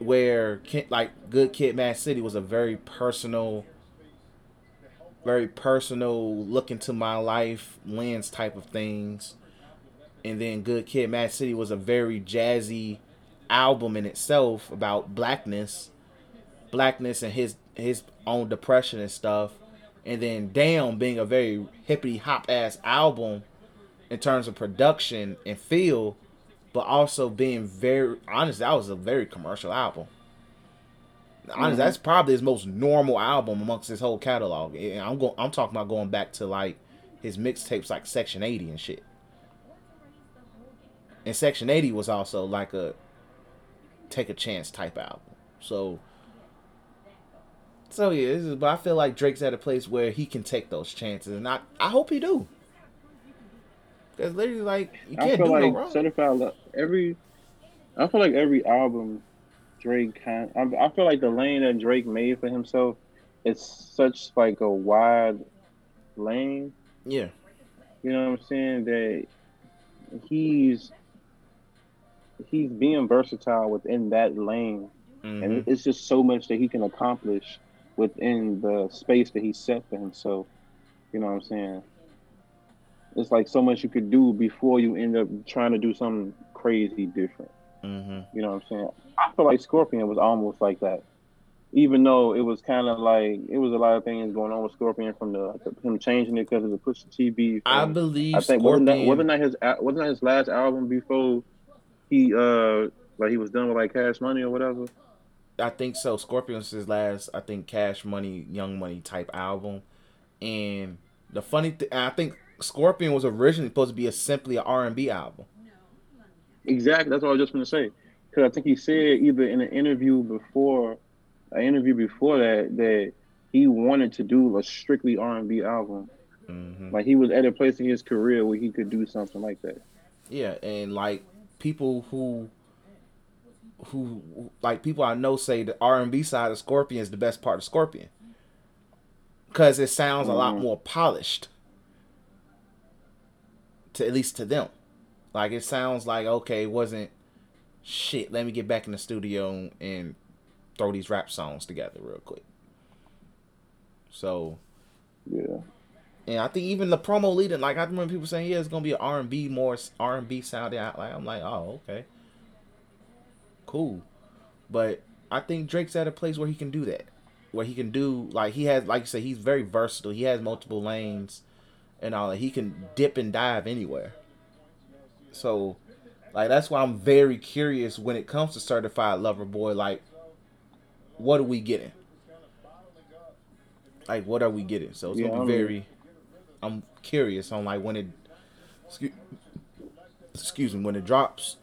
Where like Good Kid, Mad City was a very personal look into my life lens type of things. And then Good Kid, Mad City was a very jazzy album in itself about blackness and his own depression and stuff. And then Damn being a very hippity hop ass album in terms of production and feel, but also being very honest, that was a very commercial album. Honestly, mm-hmm. That's probably his most normal album amongst his whole catalog. And I'm talking about going back to like his mixtapes, like Section 80 and shit. And Section 80 was also like a take a chance type album. So yeah, but I feel like Drake's at a place where he can take those chances, and I hope he do. Because literally, like you can't do no wrong. I feel like every album Drake I feel like the lane that Drake made for himself, it's such like a wide lane. Yeah, you know what I'm saying, that he's being versatile within that lane. Mm-hmm. And it's just so much that he can accomplish within the space that he set for himself. You know what I'm saying? It's like so much you could do before you end up trying to do something crazy different. Mm-hmm. You know what I'm saying? I feel like Scorpion was almost like that, even though it was kind of like it was a lot of things going on with Scorpion from him changing it because of the Pusha T beef. I think Scorpion wasn't that his last album before he he was done with like Cash Money or whatever. I think so. Scorpion's his last, I think, Cash Money, Young Money type album. And the funny thing, I think Scorpion was originally supposed to be simply an R&B album. Exactly. That's what I was just going to say. Because I think he said either in an interview before that he wanted to do a strictly R&B album. Mm-hmm. Like he was at a place in his career where he could do something like that. Yeah, and like people who like people I know say the R&B side of Scorpion is the best part of Scorpion, because it sounds a lot more polished, to at least to them. Like it sounds like, okay, it wasn't shit, let me get back in the studio and throw these rap songs together real quick. So yeah, and I think even the promo leading, like I remember people saying, yeah, it's gonna be an R&B, more R&B sounding out. Like I'm like, oh, okay, cool. But I think Drake's at a place where he can do that, where he can do, like he has, like you say, he's very versatile, he has multiple lanes and all that, he can dip and dive anywhere. So like that's why I'm very curious when it comes to Certified Lover Boy, like what are we getting, like what are we getting? So it's gonna be very, I'm curious on like when it drops,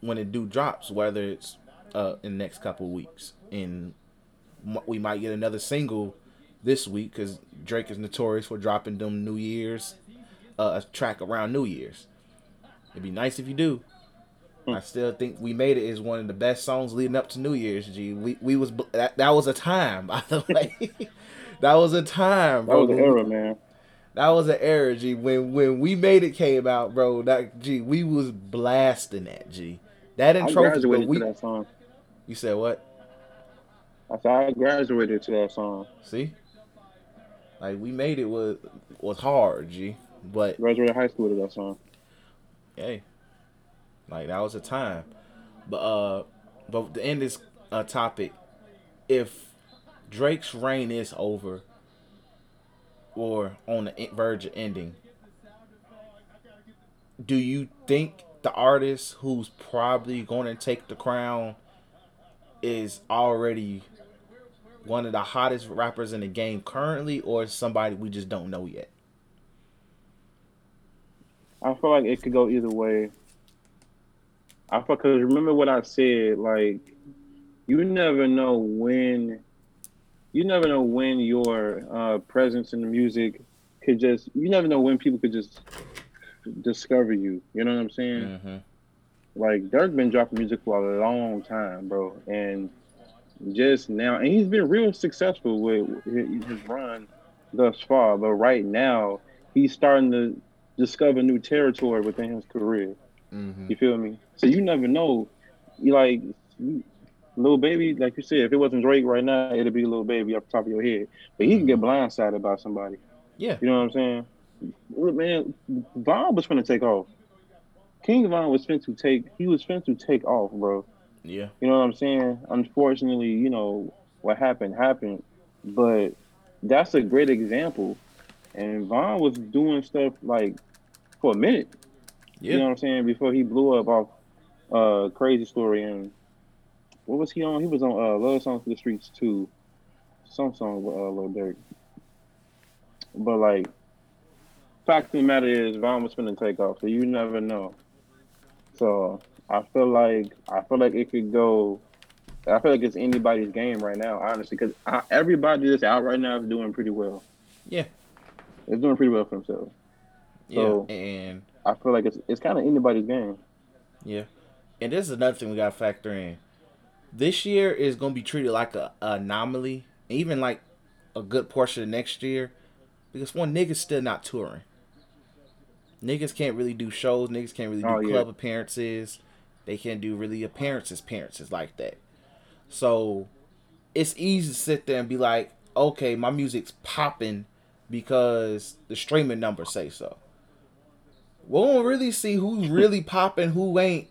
when it do drops, whether it's in the next couple of weeks. And we might get another single this week, because Drake is notorious for dropping them New Year's, a track around New Year's. It'd be nice if you do. I still think We Made It is one of the best songs leading up to New Year's. G, we was that was a time, by the way. That was a time, bro. That was an era, man. That was an era, G. When We Made It came out, bro, that, G, we was blasting that, G. That intro, I graduated to that song. You said what? I said I graduated to that song. See, like We Made It was hard, G. But graduated high school to that song. Hey, like that was a time. But the end is a topic. if Drake's reign is over or on the verge of ending, do you think the artist who's probably going to take the crown is already one of the hottest rappers in the game currently, or somebody we just don't know yet? I feel like it could go either way. I feel, because remember what I said, like, you never know when your presence in the music could just, you never know when people could just discover you. You know what I'm saying? Mm-hmm. Like, Durk been dropping music for a long time, bro. And just now, and he's been real successful with his run thus far. But right now, he's starting to discover new territory within his career. Mm-hmm. You feel me? So you never know. Like, Lil Baby, like you said, if it wasn't Drake right now, it'd be Lil Baby off the top of your head. But he can get blindsided by somebody. Yeah. You know what I'm saying? Man, Von was finna take off. King Von was finna to take off, bro. Yeah. You know what I'm saying? Unfortunately, you know, what happened. But that's a great example. And Von was doing stuff, like, for a minute. Yeah. You know what I'm saying? Before he blew up off Crazy Story. And what was he on? He was on Love Songs for the Streets, too. Some song with Lil Durk. But, like, fact of the matter is, Von was finna take off, so you never know. So I feel like it could go. I feel like it's anybody's game right now, honestly, because everybody that's out right now is doing pretty well. Yeah, it's doing pretty well for themselves. Yeah, so, and I feel like it's kind of anybody's game. Yeah, and this is another thing we gotta factor in. This year is gonna be treated like an anomaly, even like a good portion of next year, because one, niggas still not touring. Niggas can't really do shows. Niggas can't really do club appearances. They can't do really appearances like that. So it's easy to sit there and be like, okay, my music's popping because the streaming numbers say so. We won't really see who's really popping, who ain't.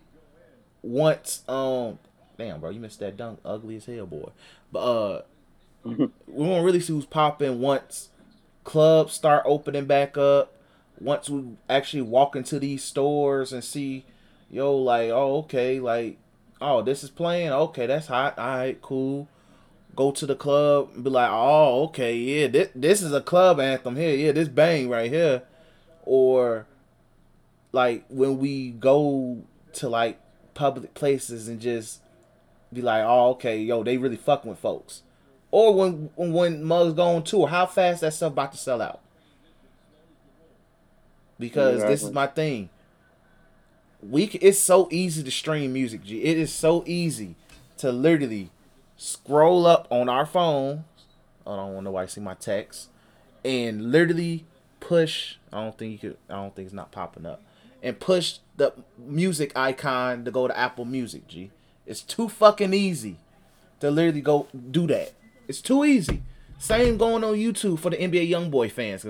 Once, damn, bro, you missed that dunk, ugly as hell, boy. But we won't really see who's popping once clubs start opening back up. Once we actually walk into these stores and see, yo, like, oh, okay, like, oh, this is playing. Okay, that's hot. All right, cool. Go to the club and be like, oh, okay, yeah, this is a club anthem here. Yeah, this bang right here. Or, like, when we go to, like, public places and just be like, oh, okay, yo, they really fucking with folks. Or when mugs go on tour, how fast that stuff about to sell out. Because This is my thing. It's so easy to stream music, G. It is so easy to literally scroll up on our phones. I don't want nobody to see my text. And literally push. I don't think it's not popping up. And push the music icon to go to Apple Music, G. It's too fucking easy to literally go do that. It's too easy. Same going on YouTube for the NBA YoungBoy fans.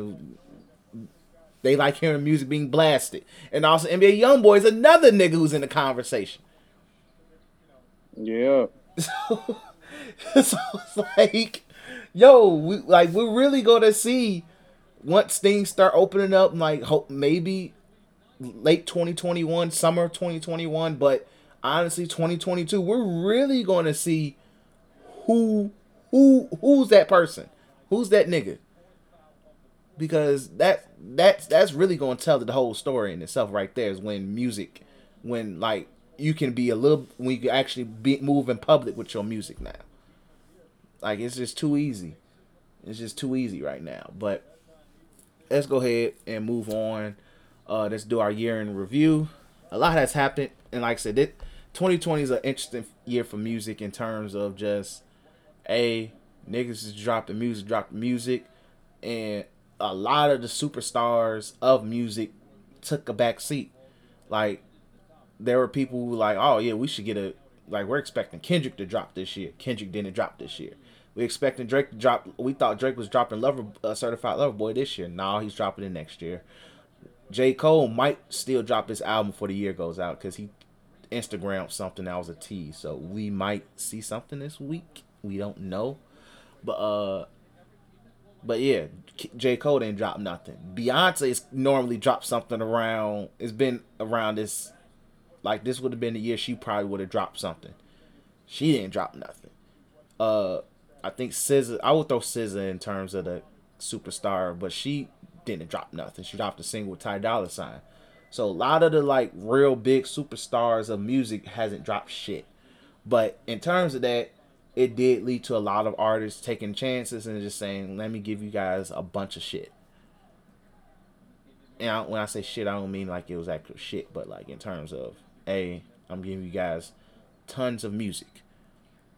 They like hearing music being blasted. And also, NBA YoungBoy is another nigga who's in the conversation. Yeah. So it's like, yo, we're really going to see, once things start opening up, like, maybe late 2021, summer 2021, but honestly, 2022, we're really going to see who's that person. Who's that nigga? Because that's really gonna tell the whole story in itself right there. Is when like you can be when you can actually move in public with your music now. Like, it's just too easy. It's just too easy right now. But let's go ahead and move on. Let's do our year in review. A lot has happened, and like I said, 2020 is an interesting year for music in terms of just niggas is dropping music, and a lot of the superstars of music took a back seat. Like, there were people who were like, oh, yeah, we should get we're expecting Kendrick to drop this year. Kendrick didn't drop this year. We're expecting Drake to drop. We thought Drake was dropping Certified Lover Boy this year. No, he's dropping it next year. J. Cole might still drop his album before the year goes out because he Instagrammed something that was a tease. So we might see something this week. we don't know, but yeah, J. Cole didn't drop nothing. Beyonce is normally dropped something around. It's been around this, like this would have been the year she probably would have dropped something. She didn't drop nothing. I think SZA. I would throw SZA in terms of the superstar, but she didn't drop nothing. She dropped a single with Ty Dolla $ign. So a lot of the like real big superstars of music hasn't dropped shit. But in terms of that, it did lead to a lot of artists taking chances and just saying, let me give you guys a bunch of shit. And when I say shit, I don't mean like it was actual shit, but like in terms of, hey, I'm giving you guys tons of music.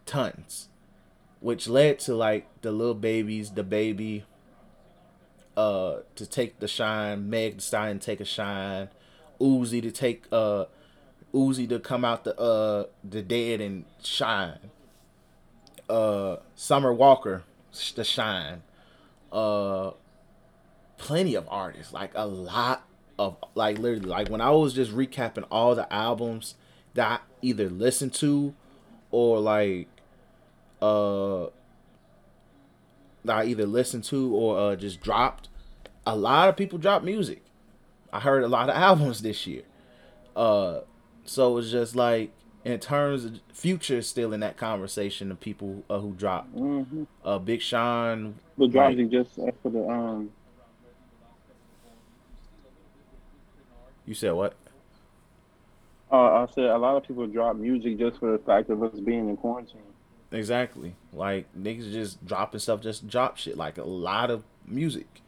Tons. Which led to like the Lil Babies, the Baby, to take the shine, Meg Thee Stallion take a shine, Uzi to take, Uzi to come out the dead and shine, Summer Walker to shine, plenty of artists, like a lot of, like literally, like when I was just recapping all the albums that I either listened to or like, just dropped, a lot of people dropped music. I heard a lot of albums this year. So it's just like, in terms of Future is still in that conversation of people who dropped. Mm-hmm. Big Sean. But dropping just after the You said what? I said a lot of people drop music just for the fact of us being in quarantine. Exactly. Like niggas just dropping stuff, just drop shit. Like a lot of music.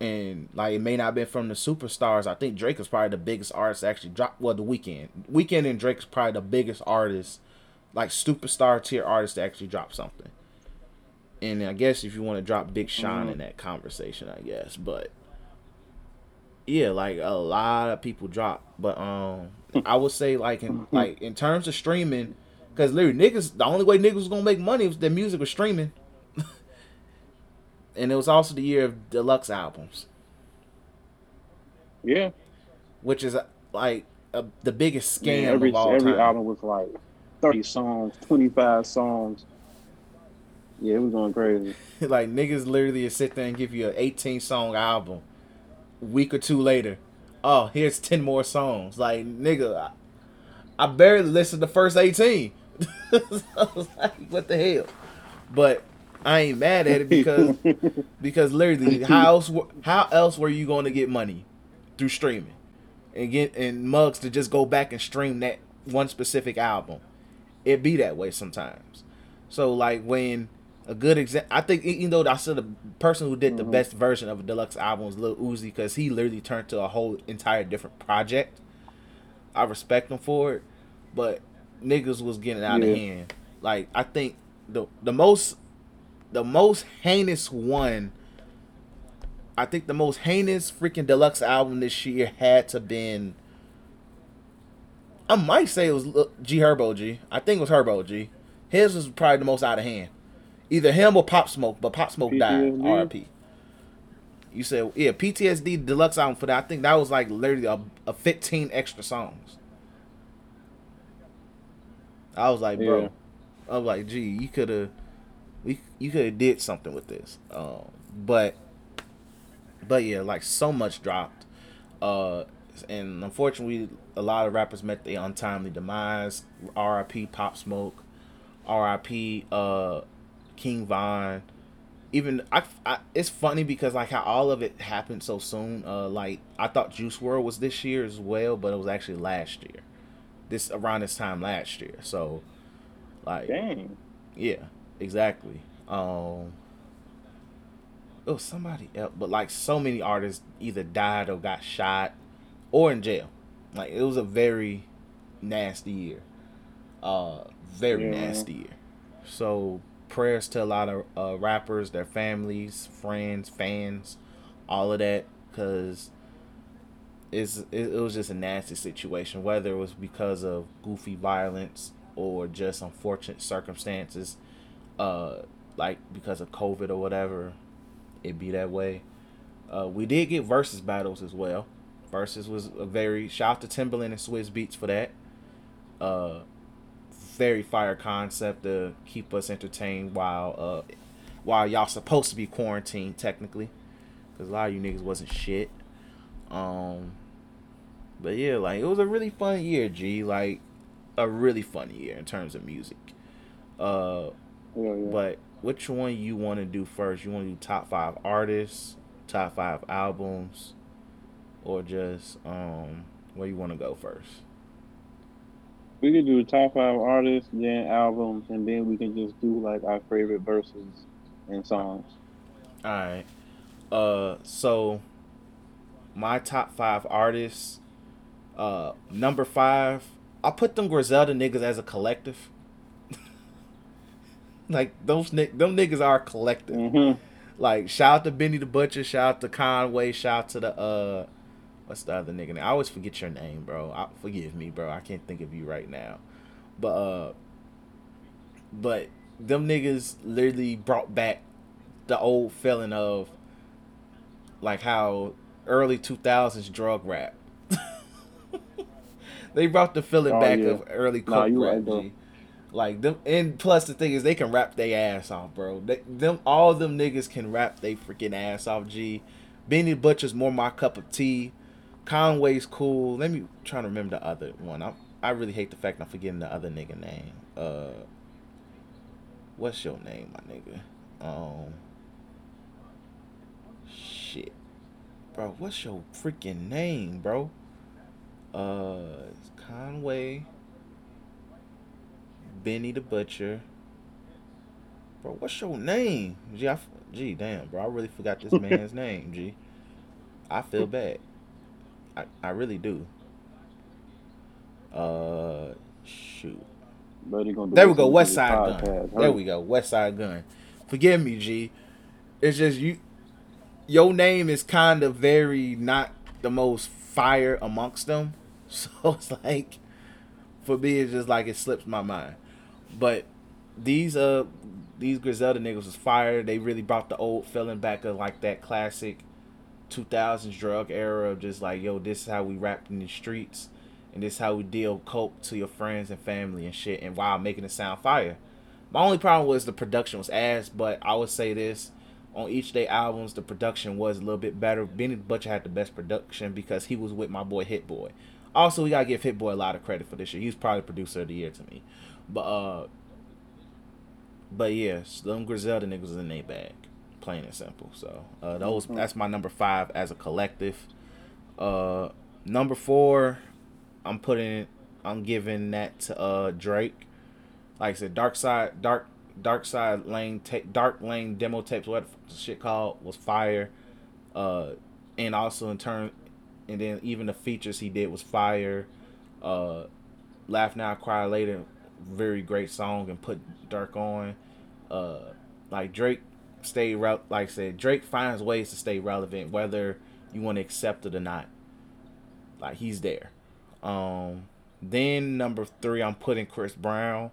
And like it may not have been from the superstars. I think Drake is probably the biggest artist to actually drop. Well, The Weeknd. Weeknd and Drake is probably the biggest artist, like superstar tier artist to actually drop something. And I guess if you want to drop Big Sean in that conversation, I guess. But yeah, like a lot of people drop. But I would say like in terms of streaming, because literally niggas, the only way niggas was gonna make money was their music was streaming. And it was also the year of deluxe albums. Yeah. Which is like the biggest scam of all time. Every album was like 30 songs, 25 songs. Yeah, it was going crazy. Like niggas literally sit there and give you an 18-song album. A week or two later, oh, here's 10 more songs. Like, nigga, I barely listened to the first 18. So I was like, what the hell? But I ain't mad at it because literally, how else were you going to get money through streaming and mugs to just go back and stream that one specific album? It be that way sometimes. So like when a good example, I think even though I said the person who did the best version of a deluxe album was Lil Uzi because he literally turned to a whole entire different project. I respect him for it, but niggas was getting out of hand. Like I think the most heinous freaking deluxe album this year had to been, I might say it was G Herbo G. I think it was Herbo G. His was probably the most out of hand. Either him or Pop Smoke, but Pop Smoke died, RIP. You said, yeah, PTSD deluxe album for that. I think that was like literally a 15 extra songs. I was like, bro, I was like, gee, you could have did something with this, but yeah, like so much dropped, and unfortunately, a lot of rappers met their untimely demise. R.I.P. Pop Smoke, R.I.P. King Von. Even I, it's funny because like how all of it happened so soon. Like I thought Juice WRLD was this year as well, but it was actually last year. Around this time last year, so like, dang, yeah. Exactly. It was somebody else, but like so many artists either died or got shot or in jail. Like it was a very nasty year. Nasty year. So prayers to a lot of rappers, their families, friends, fans, all of that, because it was just a nasty situation, whether it was because of goofy violence or just unfortunate circumstances. Like because of COVID or whatever, it be that way. We did get versus battles as well. Versus was a shout out to Timbaland and Swizz Beatz for that. very fire concept to keep us entertained while y'all supposed to be quarantined technically, because a lot of you niggas wasn't shit. But yeah, like, it was a really fun year, G. Like, a really fun year in terms of music. But which one you want to do first? You want to do top 5 artists, top 5 albums, or just where you want to go first? We could do top 5 artists, then albums, and then we can just do like our favorite verses and songs. All right. So my top 5 artists, number 5, I put them Griselda niggas as a collective. Like, them niggas are a collective. Mm-hmm. Like, shout out to Benny the Butcher, shout out to Conway, shout out to the what's the other nigga name? I always forget your name, bro. Forgive me, bro. I can't think of you right now. But them niggas literally brought back the old feeling of like how early 2000s drug rap. They brought the feeling back of early coke rap. Right, like them, and plus the thing is they can rap their ass off, bro. All them niggas can rap they freaking ass off, G. Benny Butcher's more my cup of tea. Conway's cool. Let me try to remember the other one. I really hate the fact I'm forgetting the other nigga name. What's your name, my nigga? Shit, bro. What's your freaking name, bro? It's Conway, Benny the Butcher. Bro, what's your name? Gee, damn, bro. I really forgot this man's name, G. I feel bad. I really do. Shoot. There we go, West Side Gun. There we go, West Side Gun. Forgive me, G. It's just you. Your name is kind of very not the most fire amongst them. So it's like, for me, it's just like it slips my mind. But these Griselda niggas was fire. They really brought the old feeling back of like that classic 2000s drug era of just like, yo, this is how we rapped in the streets, and this is how we deal coke to your friends and family and shit, and while making it sound fire. My only problem was the production was ass, but I would say this. On each of their albums, the production was a little bit better. Benny the Butcher had the best production because he was with my boy Hit Boy. Also, we gotta give Hit Boy a lot of credit for this year. He was probably producer of the year to me. But yeah, them Griselda niggas was in their bag, plain and simple. So that's my number 5 as a collective. Number 4, I'm giving that to Drake. Like I said, Dark Lane Demo Tapes, what the shit called, was fire. And also and then even the features he did was fire. Laugh Now Cry Later, very great song, and put Durk on. Like Drake stayed like I said, Drake finds ways to stay relevant whether you want to accept it or not. Like, he's there. Then number 3, I'm putting Chris Brown.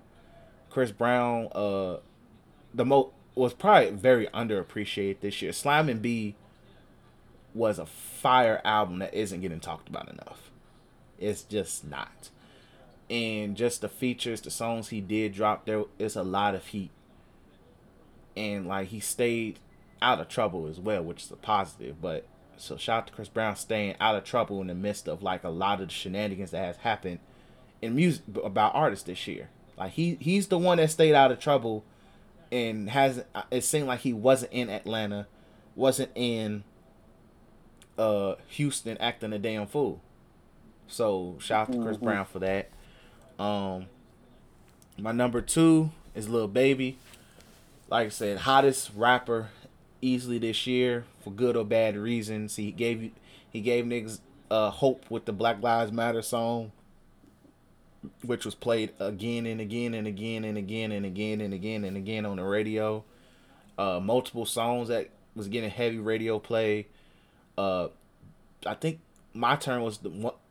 Chris Brown, was probably very underappreciated this year. Slime and B was a fire album that isn't getting talked about enough. It's just not. And just the features, the songs he did drop, there is a lot of heat. And like, he stayed out of trouble as well, which is a positive. But so shout out to Chris Brown staying out of trouble in the midst of like a lot of the shenanigans that has happened in music about artists this year. Like, he's the one that stayed out of trouble, and it seemed like he wasn't in Atlanta, wasn't in Houston acting a damn fool. So shout out to Chris Brown for that. My number 2 is Lil Baby. Like I said, hottest rapper easily this year for good or bad reasons. He gave niggas hope with the Black Lives Matter song, which was played again and again and again and again and again and again and again on the radio. Multiple songs that was getting heavy radio play. I think My Turn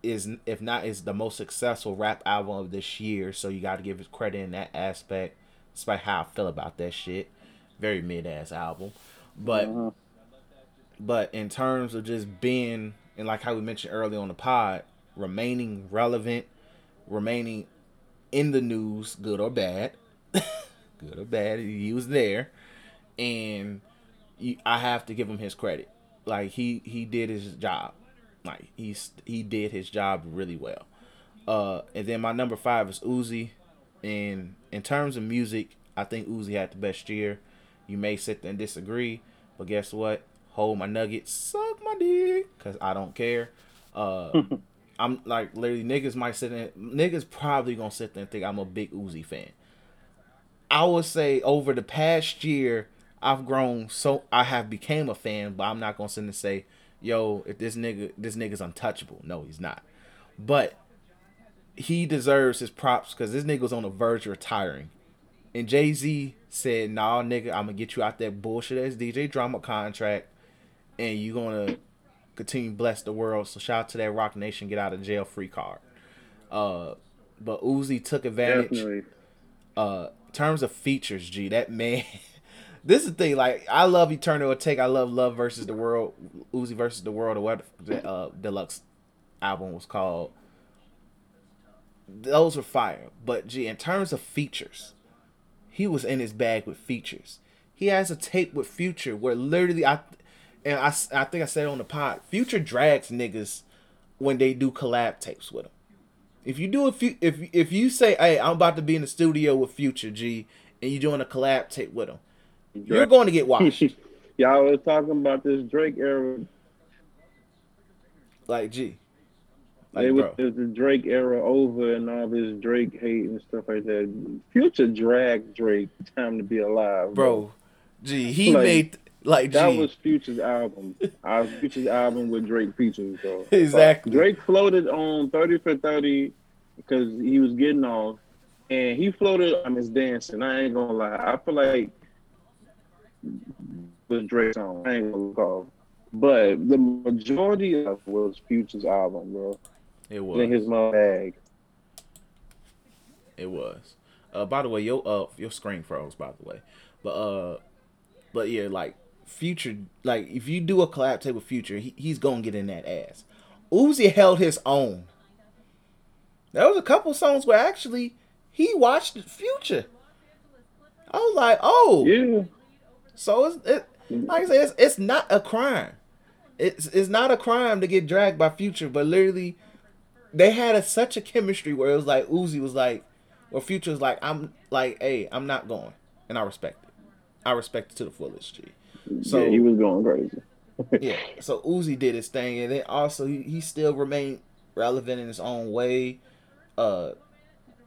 is the most successful rap album of this year, so you got to give it credit in that aspect, despite how I feel about that shit. Very mid-ass album. But in terms of just being, and like how we mentioned earlier on the pod, remaining relevant, remaining in the news, good or bad. Good or bad, he was there. And I have to give him his credit. Like, he did his job. Like, he did his job really well. And then my number 5 is Uzi. And in terms of music, I think Uzi had the best year. You may sit there and disagree, but guess what? Hold my nuggets, suck my dick, because I don't care. I'm like, literally, niggas probably going to sit there and think I'm a big Uzi fan. I would say over the past year, I've grown, so I have became a fan, but I'm not going to sit there and say, yo, if this nigga's untouchable. No, he's not. But he deserves his props because this nigga was on the verge of retiring. And Jay-Z said, nah, nigga, I'm going to get you out that bullshit ass DJ drama contract, and you're going to continue to bless the world. So shout out to that Rock Nation get out of jail free card. But Uzi took advantage. Definitely. In terms of features, G, that man. This is the thing. Like, I love Eternal Take. I love Love versus the World. Uzi versus the World, or whatever the deluxe album was called. Those were fire. But, G, in terms of features, he was in his bag with features. He has a tape with Future where literally, I think I said it on the pod, Future drags niggas when they do collab tapes with him. If you do if you say, hey, I'm about to be in the studio with Future, G, and you're doing a collab tape with him, you're going to get watched. Y'all was talking about this Drake era. Like, G. Like, it was the Drake era over and all this Drake hate and stuff like that. Future dragged Drake, Time to Be Alive. Bro. Gee, he made... Like, that was Future's album. Our Future's album with Drake features, though. Exactly. But Drake floated on 30 for 30 because he was getting off. And he floated on his dancing. I ain't going to lie. I feel like was Drake's song. I ain't going to call it. But the majority of it was Future's album, bro. It was in his bag. It was. By the way, your screen froze. By the way, but yeah, like Future, like if you do a collab tape with Future, he's gonna get in that ass. Uzi held his own. There was a couple songs where actually he watched Future. I was like, oh, yeah. So like I said, it's not a crime. It's not a crime to get dragged by Future, but literally, they had such a chemistry where it was like Uzi was like, or Future was like, I'm like, hey, I'm not going, and I respect it. I respect it to the fullest, G. So yeah, he was going crazy. Yeah, so Uzi did his thing, and then also he still remained relevant in his own way.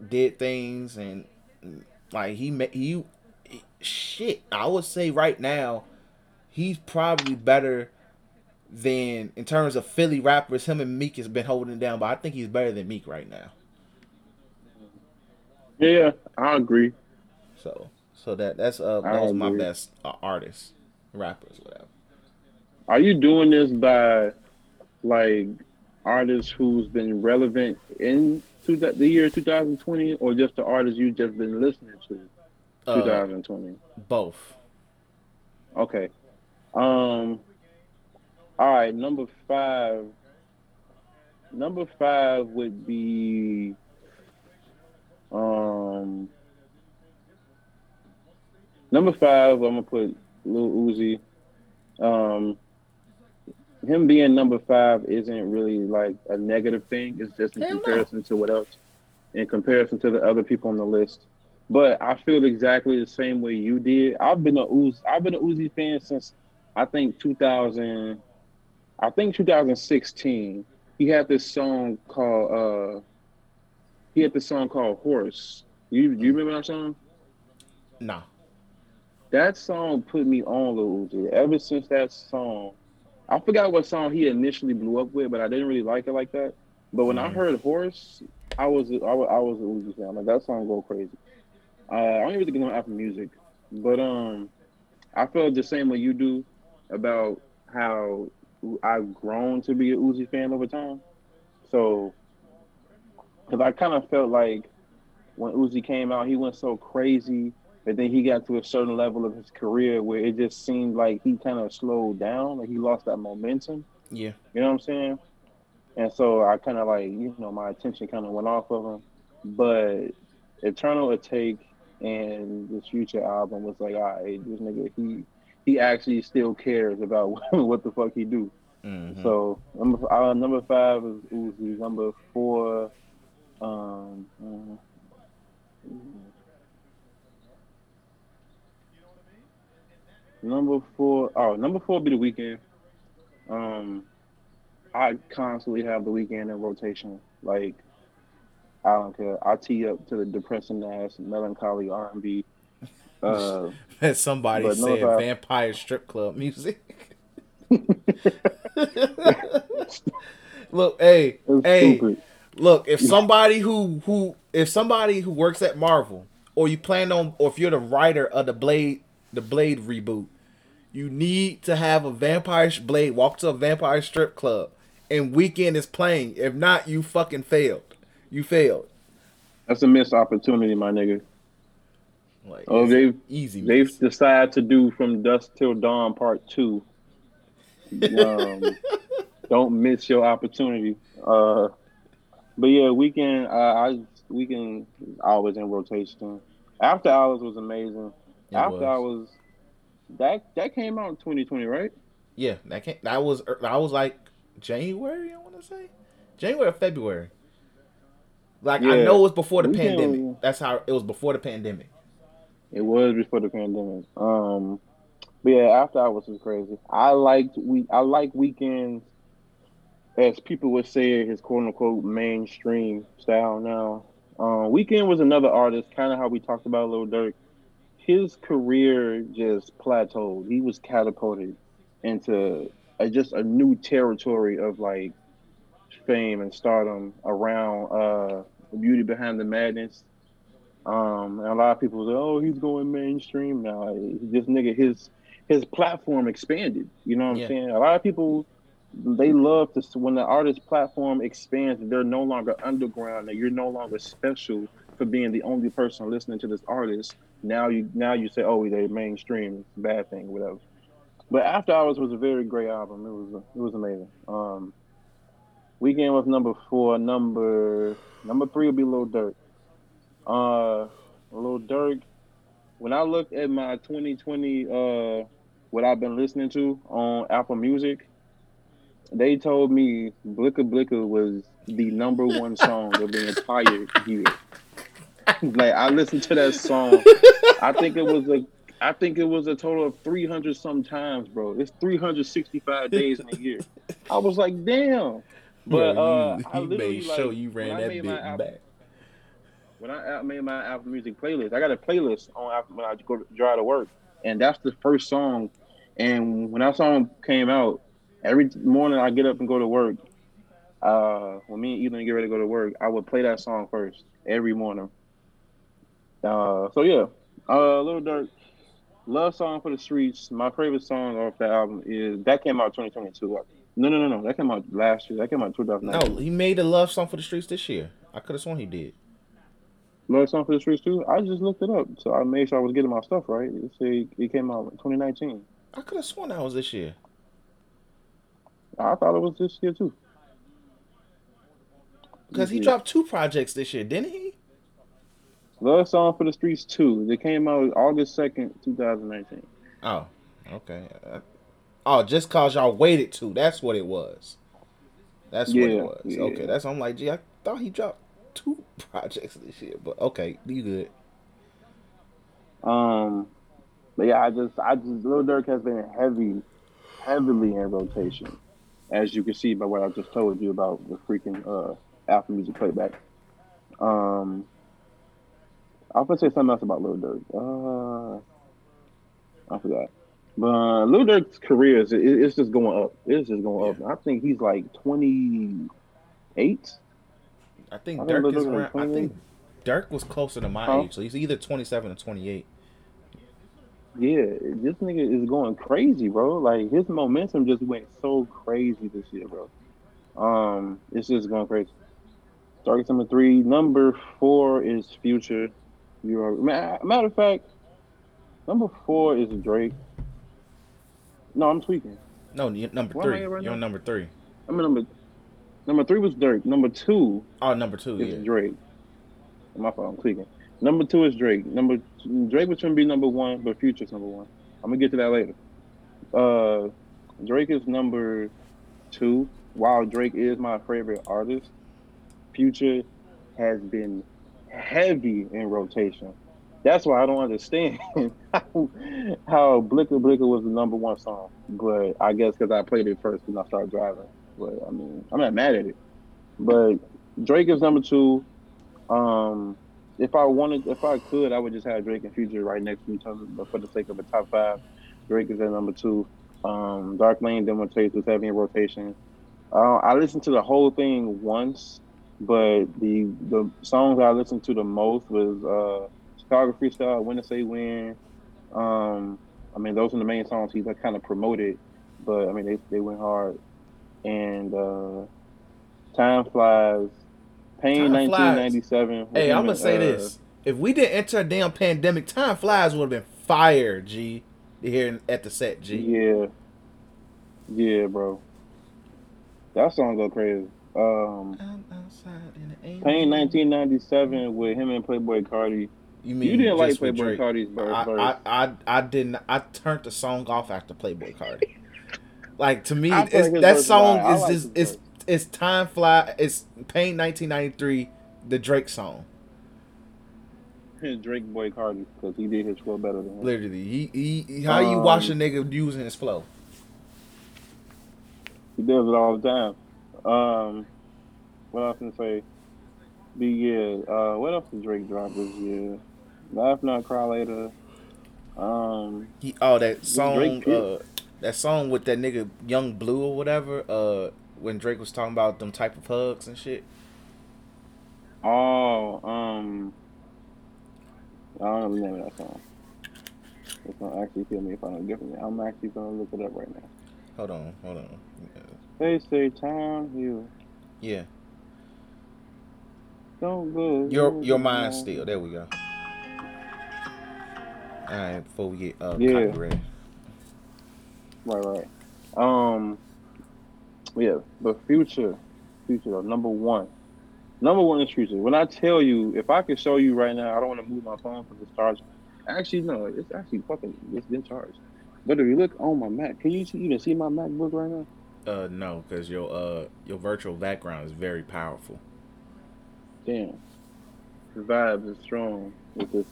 Did things and like he shit. I would say right now, he's probably better than, in terms of Philly rappers, him and Meek has been holding down, but I think he's better than Meek right now. Yeah, I agree. So that was my best artists, rappers, whatever. Are you doing this by like artists who's been relevant in the year 2020, or just the artists you just been listening to 2020? Both. Okay. All right, number 5. Number 5 would be number 5, I'm gonna put Lil Uzi. Him being number 5 isn't really like a negative thing. It's just in comparison to what else, in comparison to the other people on the list. But I feel exactly the same way you did. I've been an Uzi fan since I think 2016. He had this song called Horse. You remember that song? Nah. That song put me on Lil Uzi. Ever since that song, I forgot what song he initially blew up with, but I didn't really like it like that. But when I heard Horse, I was a Uzi fan. Like, that song go crazy. I don't even think on Apple Music, but I felt the same way you do about how I've grown to be an Uzi fan over time. So, because I kind of felt like when Uzi came out, he went so crazy, but then he got to a certain level of his career where it just seemed like he kind of slowed down, like he lost that momentum. Yeah. You know what I'm saying? And so I kind of like, you know, my attention kind of went off of him. But Eternal Attack and the Future album was like, all right, this nigga, he actually still cares about what the fuck he do. Mm-hmm. So number five is Uzi. Number four, number four be The Weeknd. I constantly have The Weeknd in rotation. Like, I don't care. I tee up to the depressing ass, melancholy R&B. As somebody said, vampire strip club music. Look, hey, look. If somebody who works at Marvel, or you plan on, or if you're the writer of the Blade reboot, you need to have a vampire Blade walk to a vampire strip club, and Weeknd is playing. If not, you fucking failed. You failed. That's a missed opportunity, my nigga. Like, oh, they've decided to do From Dusk Till Dawn Part 2. Don't miss your opportunity. But yeah, Weeknd always in rotation. After Hours was amazing. After Hours, that came out in 2020, right? Yeah, that was like January. I want to say January or February. Like, yeah. I know it was before the pandemic. That's how it was before the pandemic. It was before the pandemic. But yeah, After Hours was crazy. I like Weeknd's, as people would say, his quote unquote mainstream style now. Weeknd was another artist, kind of how we talked about Lil Durk. His career just plateaued. He was catapulted into just a new territory of like fame and stardom around The Beauty Behind the Madness. And a lot of people say, "Oh, he's going mainstream now." This nigga, his platform expanded. You know what I'm saying? A lot of people, they love to, when the artist platform expands, they're no longer underground, and you're no longer special for being the only person listening to this artist. Now you say, "Oh, they're mainstream, bad thing, whatever." But After Hours was a very great album. It was amazing. Weeknd was number four. Number three would be Lil Durk. Lil Durk, when I looked at my 2020, what I've been listening to on Apple Music, they told me Blicka Blicka was the number one song of the entire year. Like, I listened to that song. I think it was a total of 300 some times, bro. It's 365 days in a year. I was like, damn. But I made that bit back. When I made my Apple Music playlist, I got a playlist on when I go drive to work, and that's the first song. And when that song came out, every morning I get up and go to work. When me and Ethan get ready to go to work, I would play that song first every morning. So yeah, Lil Durk, Love Song for the Streets. My favorite song off that album is that came out 2022. No, that came out last year. That came out 2019. No, he made a Love Song for the Streets this year. I could have sworn he did. Love Song for the Streets too? I just looked it up, so I made sure I was getting my stuff right. It came out in 2019. I could have sworn that was this year. I thought it was this year too. Because he dropped two projects this year, didn't he? Love Song for the Streets 2. They came out August 2nd, 2019. Oh, okay. Just cause y'all waited to. That's what it was. That's what it was. Yeah. Okay, that's. I'm like, gee, I thought he dropped two projects this year, but okay, you good. But yeah, I just Lil Durk has been heavily in rotation, as you can see by what I just told you about the freaking Apple Music playback. I'm gonna say something else about Lil Durk. I forgot. But Lil Durk's career is just going up. It's just going up. I think he's like 28. I think Durk was closer to my age. So he's either 27 or 28. Yeah, this nigga is going crazy, bro. Like, his momentum just went so crazy this year, bro. It's just going crazy. Durk's number three. Number four is Future. Matter of fact, number four is Drake. No, I'm tweaking. No, number three. You're on number three. I'm at number three was Durk. Number two is Drake. My fault, I'm clicking. Number two is Drake. Drake was going to be number one, but Future's number one. I'm going to get to that later. Drake is number two. While Drake is my favorite artist, Future has been heavy in rotation. That's why I don't understand how Blicker Blicker was the number one song. But I guess because I played it first when I started driving. But, I mean, I'm not mad at it. But Drake is number two. If I could, I would just have Drake and Future right next to each other. But for the sake of a top five, Drake is at number two. Dark Lane Demo Tapes was heavy in rotation. I listened to the whole thing once, but the songs I listened to the most was Chicago Freestyle, When to Say When. I mean, those are the main songs he kind of promoted, but I mean, they went hard. And Time Flies, Pain 1997. Hey, I'm going to say this. If we didn't enter a damn pandemic, Time Flies would have been fire, G. Here at the set, G. Yeah. Yeah, bro. That song go crazy. Pain 1997 with him and Playboi Carti. You mean you didn't like Playboi Carti's verse? I didn't. I turned the song off after Playboi Carti. Like, to me, that song is like just it's Time Fly. It's Pain 1993, the Drake song. Drake Boy Cardi, because he did his flow better than him. Literally, he how you watch a nigga using his flow? He does it all the time. What else can I say? But yeah, what else did Drake drop this year? Laugh Now Cry Later. That song, that song with that nigga Young Blue or whatever. When Drake was talking about them type of hugs and shit. I don't know the name of that song. It's gonna actually kill me if I don't get it. I'm actually gonna look it up right now. Hold on. Yeah. They say time heals. Yeah. Don't go. Your mind still. There we go. All right, before we get copyrighted. Right. Yeah, but Future, number one. Number one is Future. When I tell you, if I could show you right now, I don't want to move my phone because it's charged. Actually, no, it's actually it's been charged. But if you look on my Mac, can you even see my MacBook right now? No, because your virtual background is very powerful. Damn, the vibes are strong with this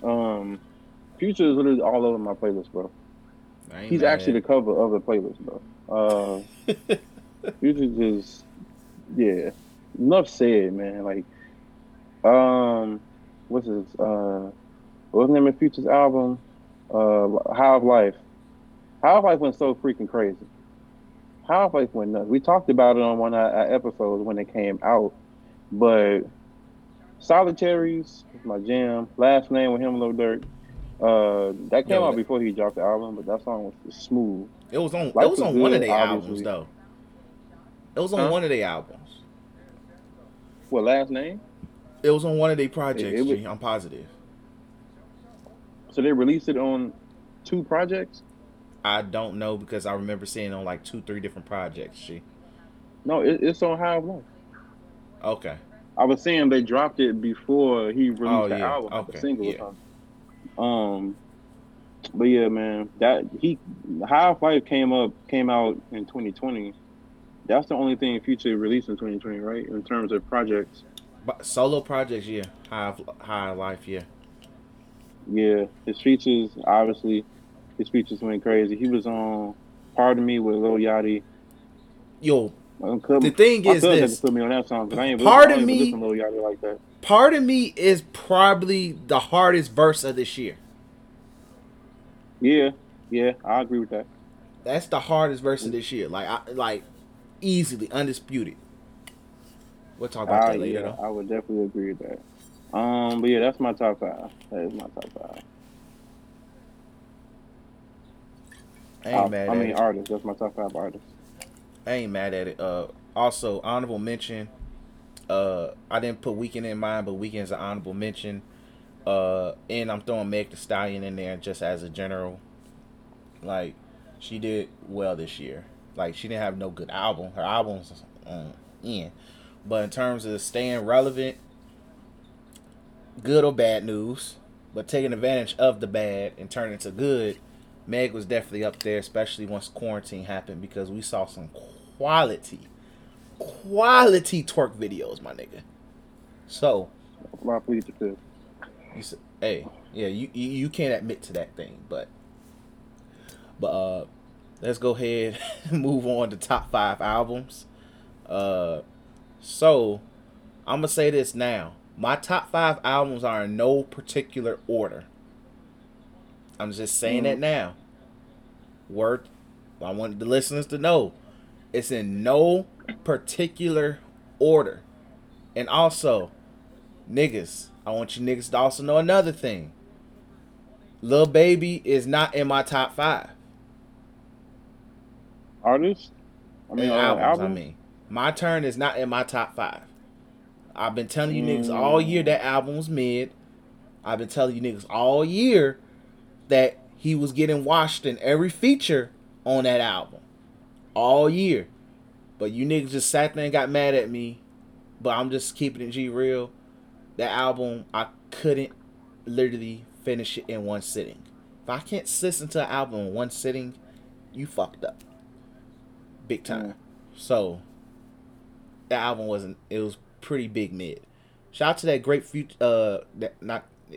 one. Future is literally all over my playlist, bro. He's actually the cover of the playlist, bro. Future just, yeah. Enough said, man. Like, what's the name of Future's album? High Off Life. High Off Life went so freaking crazy. High Off Life went nuts. We talked about it on one of our episodes when it came out, but Solitaries is my jam. Last Name with him, Lil Durk. That came out before he dropped the album, but that song was smooth. It was on. Life it was on good, one of their albums, though. It was on one of their albums. What, Last Name? It was on one of their projects, it was, G. I'm positive. So they released it on two projects? I don't know, because I remember seeing it on like 2-3 different projects, G. No, it's on High One. Okay. I was saying they dropped it before he released the album, the single or something. But yeah, man, High Off Life came out in 2020. That's the only thing Future released in 2020, right? In terms of projects. Solo projects, yeah. High Life, yeah. Yeah. His features, obviously, went crazy. He was on Pardon Me with Lil Yachty. Yo, the thing is this. Put me on that song, I ain't Pardon Me. Listen to Lil Yachty like that. Pardon Me is probably the hardest verse of this year. Yeah. I agree with that. That's the hardest verse of this year. Easily, undisputed. We'll talk about that later. Yeah, I would definitely agree with that. But yeah, that's my top five. I ain't mad at it. I mean, artists. That's my top five artists. I ain't mad at it. Also, honorable mention. I didn't put Weeknd in mine, but Weeknd's an honorable mention. And I'm throwing Meg Thee Stallion in there just as a general. Like, she did well this year. Like, she didn't have no good album. Her albums in. But in terms of staying relevant, good or bad news, but taking advantage of the bad and turning to good, Meg was definitely up there, especially once quarantine happened, because we saw some quality twerk videos, my nigga. So, you said, hey, yeah, you can't admit to that thing, but let's go ahead and move on to top 5 albums. So I'm gonna say this now. My top 5 albums are in no particular order. I'm just saying that now. I wanted the listeners to know it's in no particular order. And also, niggas, I want you niggas to also know another thing. Lil Baby is not in my top 5. Artists? I mean, albums, I mean. My Turn is not in my top 5. I've been telling you niggas all year that album's mid. I've been telling you niggas all year that he was getting washed in every feature on that album. All year. But you niggas just sat there and got mad at me. But I'm just keeping it G real. That album, I couldn't literally finish it in one sitting. If I can't listen to an album in one sitting, you fucked up. Big time. So, that album was pretty big mid. Shout out to that great Future.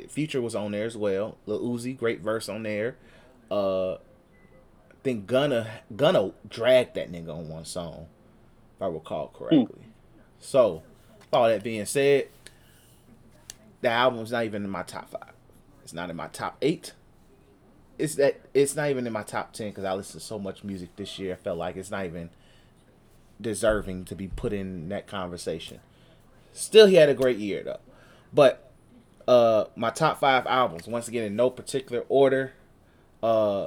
Future was on there as well. Lil Uzi, great verse on there. I think Gunna dragged that nigga on one song, if I recall correctly. So, with all that being said, the album's not even in my top 5. It's not in my top 8. It's not even in my top 10 because I listened to so much music this year. I felt like it's not even deserving to be put in that conversation. Still, he had a great year though. But my top 5 albums, once again in no particular order. I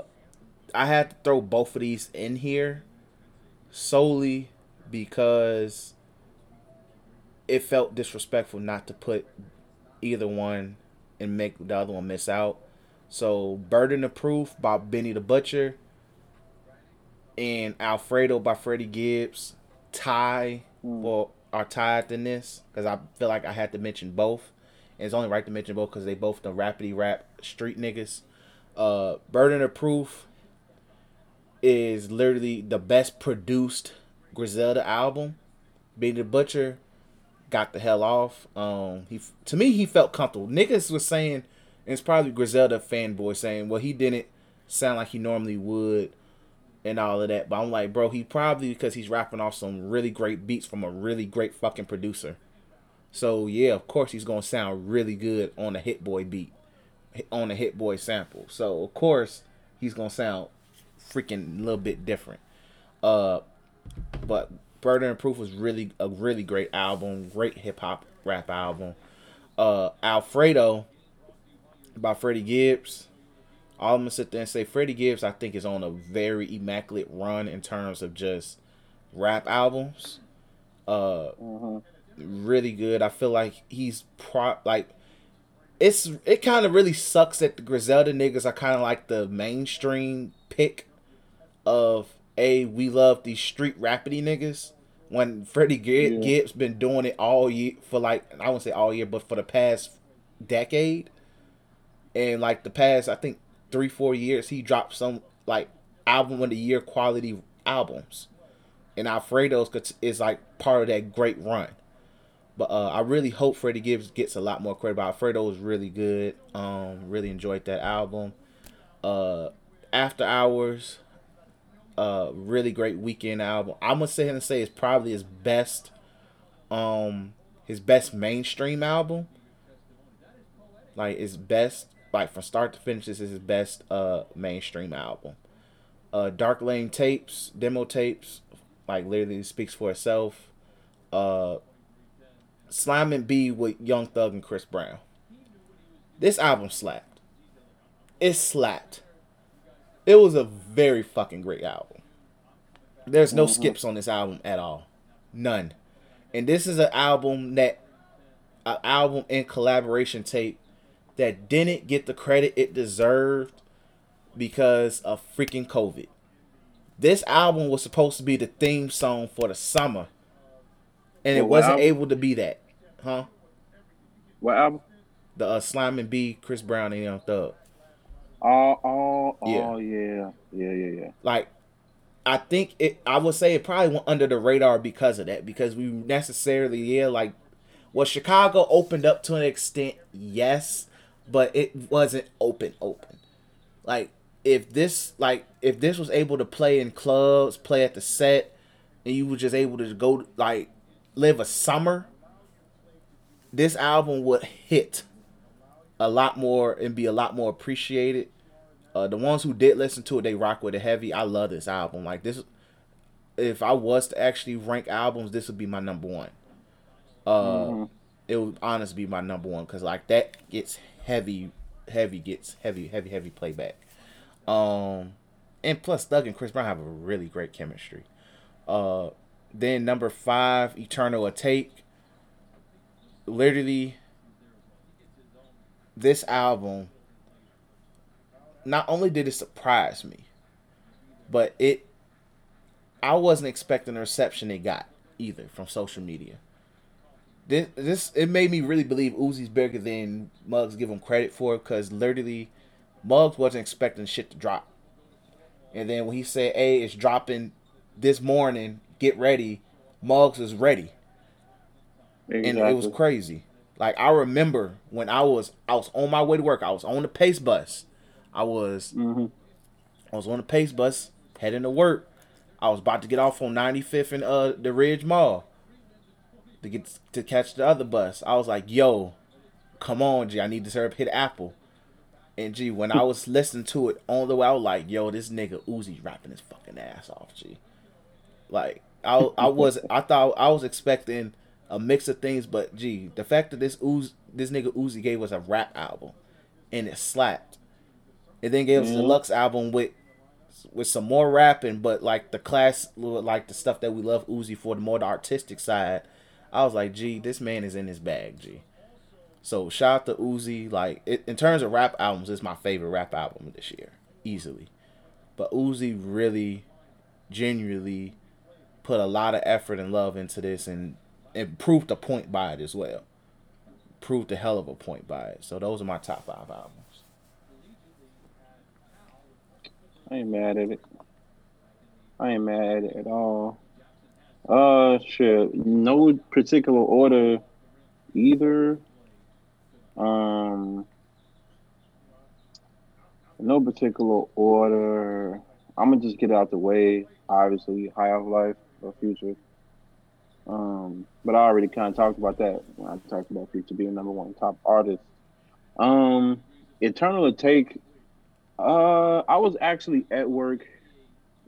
had to throw both of these in here solely because it felt disrespectful not to put either one and make the other one miss out. So, Burden of Proof by Benny the Butcher and Alfredo by Freddie Gibbs are tied in this because I feel like I had to mention both. And it's only right to mention both because they both the rappity rap street niggas. Burden of Proof is literally the best produced Griselda album. Benny the Butcher got the hell off. He felt comfortable. Niggas was saying, and it's probably Griselda fanboy saying, well, he didn't sound like he normally would and all of that. But I'm like, bro, he probably, because he's rapping off some really great beats from a really great fucking producer. So, yeah, of course he's going to sound really good on a Hit Boy beat, on a Hit Boy sample. So, of course, he's going to sound freaking a little bit different. But Burden and Proof was really a really great album, great hip-hop rap album. Alfredo by Freddie Gibbs. All I'm going to sit there and say, Freddie Gibbs, I think, is on a very immaculate run in terms of just rap albums. Really good. I feel like he's it kind of really sucks that the Griselda niggas are kind of like the mainstream pick of we love these street rappity niggas when Freddie Gibbs been doing it all year for like, I wouldn't say all year, but for the past decade and like the past, I think 3-4 years, he dropped some like album of the year quality albums, and Alfredo's is like part of that great run. But I really hope Freddie Gibbs gets a lot more credit. But Alfredo was really good. Really enjoyed that album. After Hours, really great Weeknd album. I'm gonna sit here and say it's probably his best mainstream album. Like his best, like from start to finish, this is his best mainstream album. Dark Lane Demo Tapes, like literally speaks for itself. Slime and B with Young Thug and Chris Brown. This album slapped. It slapped. It was a very fucking great album. There's no skips on this album at all. None. And this is an album and collaboration tape that didn't get the credit it deserved because of freaking COVID. This album was supposed to be the theme song for the summer. And it wasn't able to be that. Huh? What album? the Slime and B, Chris Brown, and Young Thug. Yeah. Like, I think it. I would say it probably went under the radar because of that. Because we necessarily, was Chicago opened up to an extent? Yes, but it wasn't open. Like, if this was able to play in clubs, play at the set, and you were just able to go live a summer, this album would hit a lot more and be a lot more appreciated. The ones who did listen to it, they rock with it heavy. I love this album. Like, this, if I was to actually rank albums, this would be my number one. It would honestly be my number one because that gets heavy playback. And plus, Thug and Chris Brown have a really great chemistry. Then number 5, Eternal A Take. Literally, this album, not only did it surprise me, but I wasn't expecting the reception it got either from social media. This it made me really believe Uzi's bigger than Muggs give him credit for, because literally Muggs wasn't expecting shit to drop. And then when he said, hey, it's dropping this morning, get ready, Muggs was ready. Exactly. And it was crazy. I remember when I was on my way to work, I was on the Pace bus. I was on the Pace bus heading to work. I was about to get off on 95th and the Ridge Mall to get to catch the other bus. I was like, "Yo, come on, G! I need to hit Apple." And G, when I was listening to it on the way, I was like, "Yo, this nigga Uzi rapping his fucking ass off, G." I thought I was expecting a mix of things, but G, the fact that this nigga Uzi gave us a rap album, and it slapped. It then gave us a deluxe album with some more rapping, but the stuff that we love Uzi for, the more the artistic side. I was like, G, this man is in his bag, G. So shout out to Uzi. In terms of rap albums, it's my favorite rap album this year, easily. But Uzi really, genuinely put a lot of effort and love into this, and it proved a point by it as well. Proved a hell of a point by it. So those are my top 5 albums. I ain't mad at it at all. Shit. No particular order either. No particular order. I'm going to just get out the way, obviously. High Off Life or Future. But I already kind of talked about that when I talked about Future being number one top artist. Eternal Take. I was actually at work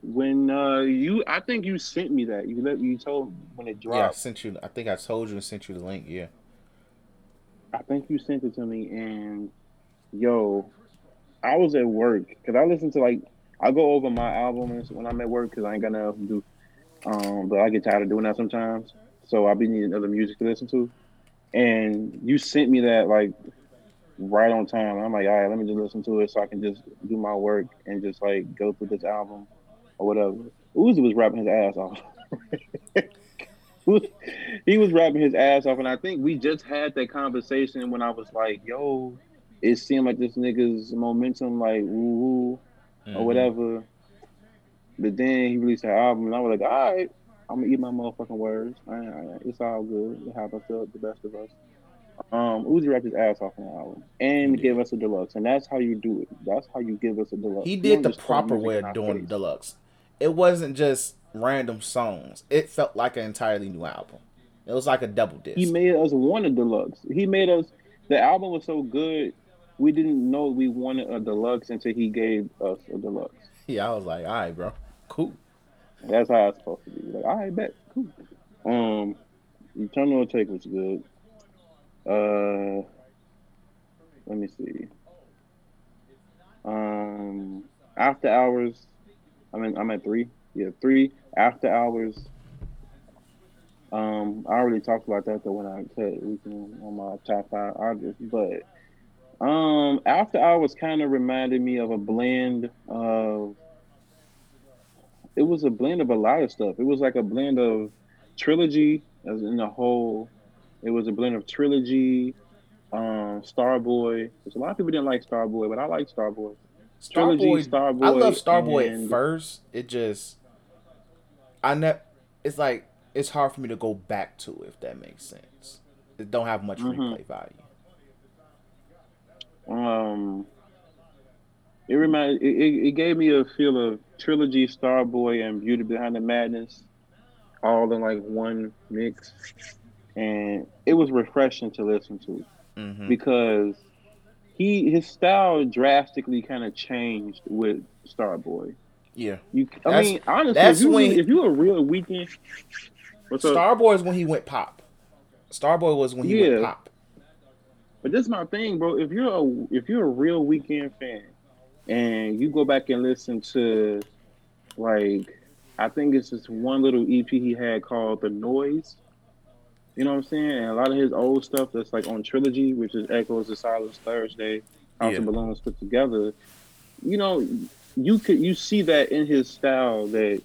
when I think you sent me that. You told me when it dropped. Yeah, I sent you. I think I told you and sent you the link. Yeah. I think you sent it to me, and I was at work because I listen to I go over my albums when I'm at work because I ain't got nothing to do. But I get tired of doing that sometimes, so I be needing other music to listen to. And you sent me that right on time. I'm like, all right, let me just listen to it so I can just do my work and just go through this album or whatever. Uzi was rapping his ass off. He was rapping his ass off, and I think we just had that conversation when I was like, yo, it seemed like this nigga's momentum, woo-hoo, or whatever. But then he released that album, and I was like, all right, I'm gonna eat my motherfucking words. All right. It's all good. It happens to the best of us. Uzi rapped his ass off on the album and gave us a deluxe, and that's how you do it. That's how you give us a deluxe. He did the proper way of doing deluxe. It wasn't just random songs. It felt like an entirely new album. It was like a double disc. He made us want a deluxe. The album was so good, we didn't know we wanted a deluxe until he gave us a deluxe. Yeah, I was like, all right, bro, cool. That's how it's supposed to be. All right, bet, cool. Eternal Take was good. Let me see. After Hours. I'm at 3. Yeah, 3. After Hours. I already talked about that though when I said Weeknd on my top 5 artists, but After Hours kind of reminded me of a blend of a lot of stuff. It was like a blend of Trilogy as in the whole. It was a blend of Trilogy, Starboy, which a lot of people didn't like Starboy, but I like Starboy. Starboy. I love Starboy at first. It just, it's like, it's hard for me to go back to it, if that makes sense. It don't have much replay value. It reminded, it gave me a feel of Trilogy, Starboy, and Beauty Behind the Madness, all in like one mix, and it was refreshing to listen to because his style drastically kind of changed with Starboy. Yeah, I mean honestly, if you a real Weeknd, Starboy is when he went pop. Starboy was when he went pop. But this is my thing, bro. If you're a real Weeknd fan, and you go back and listen to, like, I think it's this one little EP he had called The Noise. You know what I'm saying? And a lot of his old stuff that's like on Trilogy, which is Echoes, The Silence, Thursday, House of Balloons put together. You know, you see that in his style, that